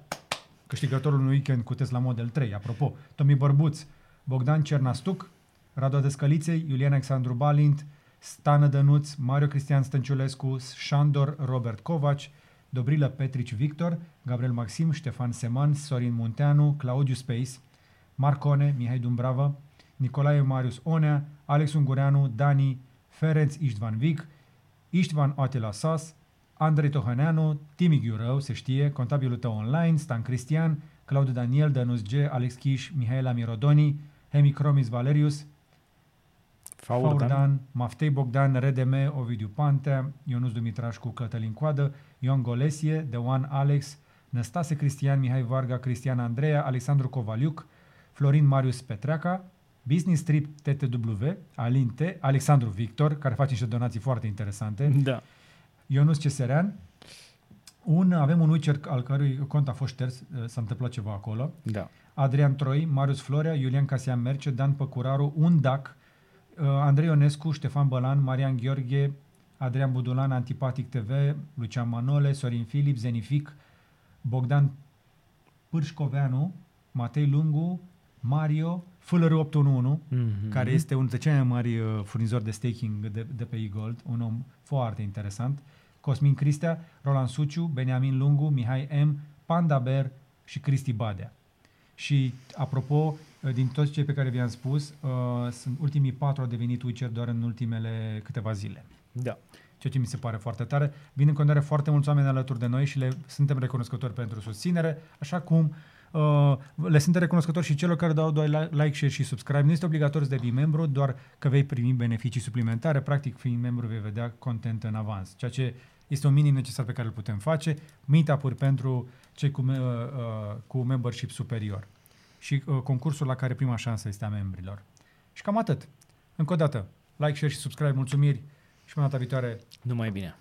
câștigătorul unui weekend cu Tesla Model 3, apropo, Tomi Bărbuț, Bogdan Cernastuc, Radu Descăliței, Iulian Alexandru Balint, Stană Dănuț, Mario Cristian Stănciulescu, Șandor Robert Covaci, Dobrilă Petrici Victor, Gabriel Maxim, Ștefan Seman, Sorin Munteanu, Claudiu Space, Marcone, Mihai Dumbrava, Nicolae Marius Onea, Alex Ungureanu, Dani, Ferenț Iștvan Vic, Iștvan Atila Sas, Andrei Tohăneanu, Timi Ghiurău, se știe, contabilul tău online, Stan Cristian, Claudiu Daniel, Dănuț G, Alex Chiș, Mihaela Mirodoni, Hemicromis Valerius, Faurdan, Maftei Bogdan, RDM, Ovidiu Pantea, Ionuț Dumitrașcu, Cătălin Coadă, Ion Golesie, The One Alex, Năstase Cristian, Mihai Varga, Cristian Andreea, Alexandru Covaliuc, Florin Marius Petreaca, Business Trip TTW, Alin T, Alexandru Victor, care face niște donații foarte interesante. Da. Ionuț Ceserean, avem un Witcher al cărui cont a fost șters, s-a întâmplat ceva acolo. Da. Adrian Troi, Marius Florea, Iulian Casian Merce, Dan Păcuraru, Undac, Andrei Ionescu, Ștefan Bălan, Marian Gheorghe, Adrian Budulan, Antipatic TV, Lucian Manole, Sorin Filip, Zenific, Bogdan Pârșcoveanu, Matei Lungu, Mario, Fâlăru811, care este unul dintre cei mai mari furnizori de staking de pe eGold, un om foarte interesant, Cosmin Cristea, Roland Suciu, Beniamin Lungu, Mihai M, Panda Bear și Cristi Badea. Și, apropo, din toți cei pe care vi-am spus, ultimii 4 au devenit Witcher doar în ultimele câteva zile. Da. Ceea ce mi se pare foarte tare. Vin în continuare foarte mulți oameni alături de noi și suntem recunoscători pentru susținere, așa cum le sunt recunoscători și celor care dau doar like, share și subscribe. Nu este obligatoriu să devii membru, doar că vei primi beneficii suplimentare. Practic, fiind membru, vei vedea content în avans, ceea ce este un minim necesar pe care îl putem face. Meet-up-uri pentru cei cu membership superior și concursul la care prima șansă este a membrilor. Și cam atât. Încă o dată, like, share și subscribe. Mulțumiri și până data viitoare. Numai bine!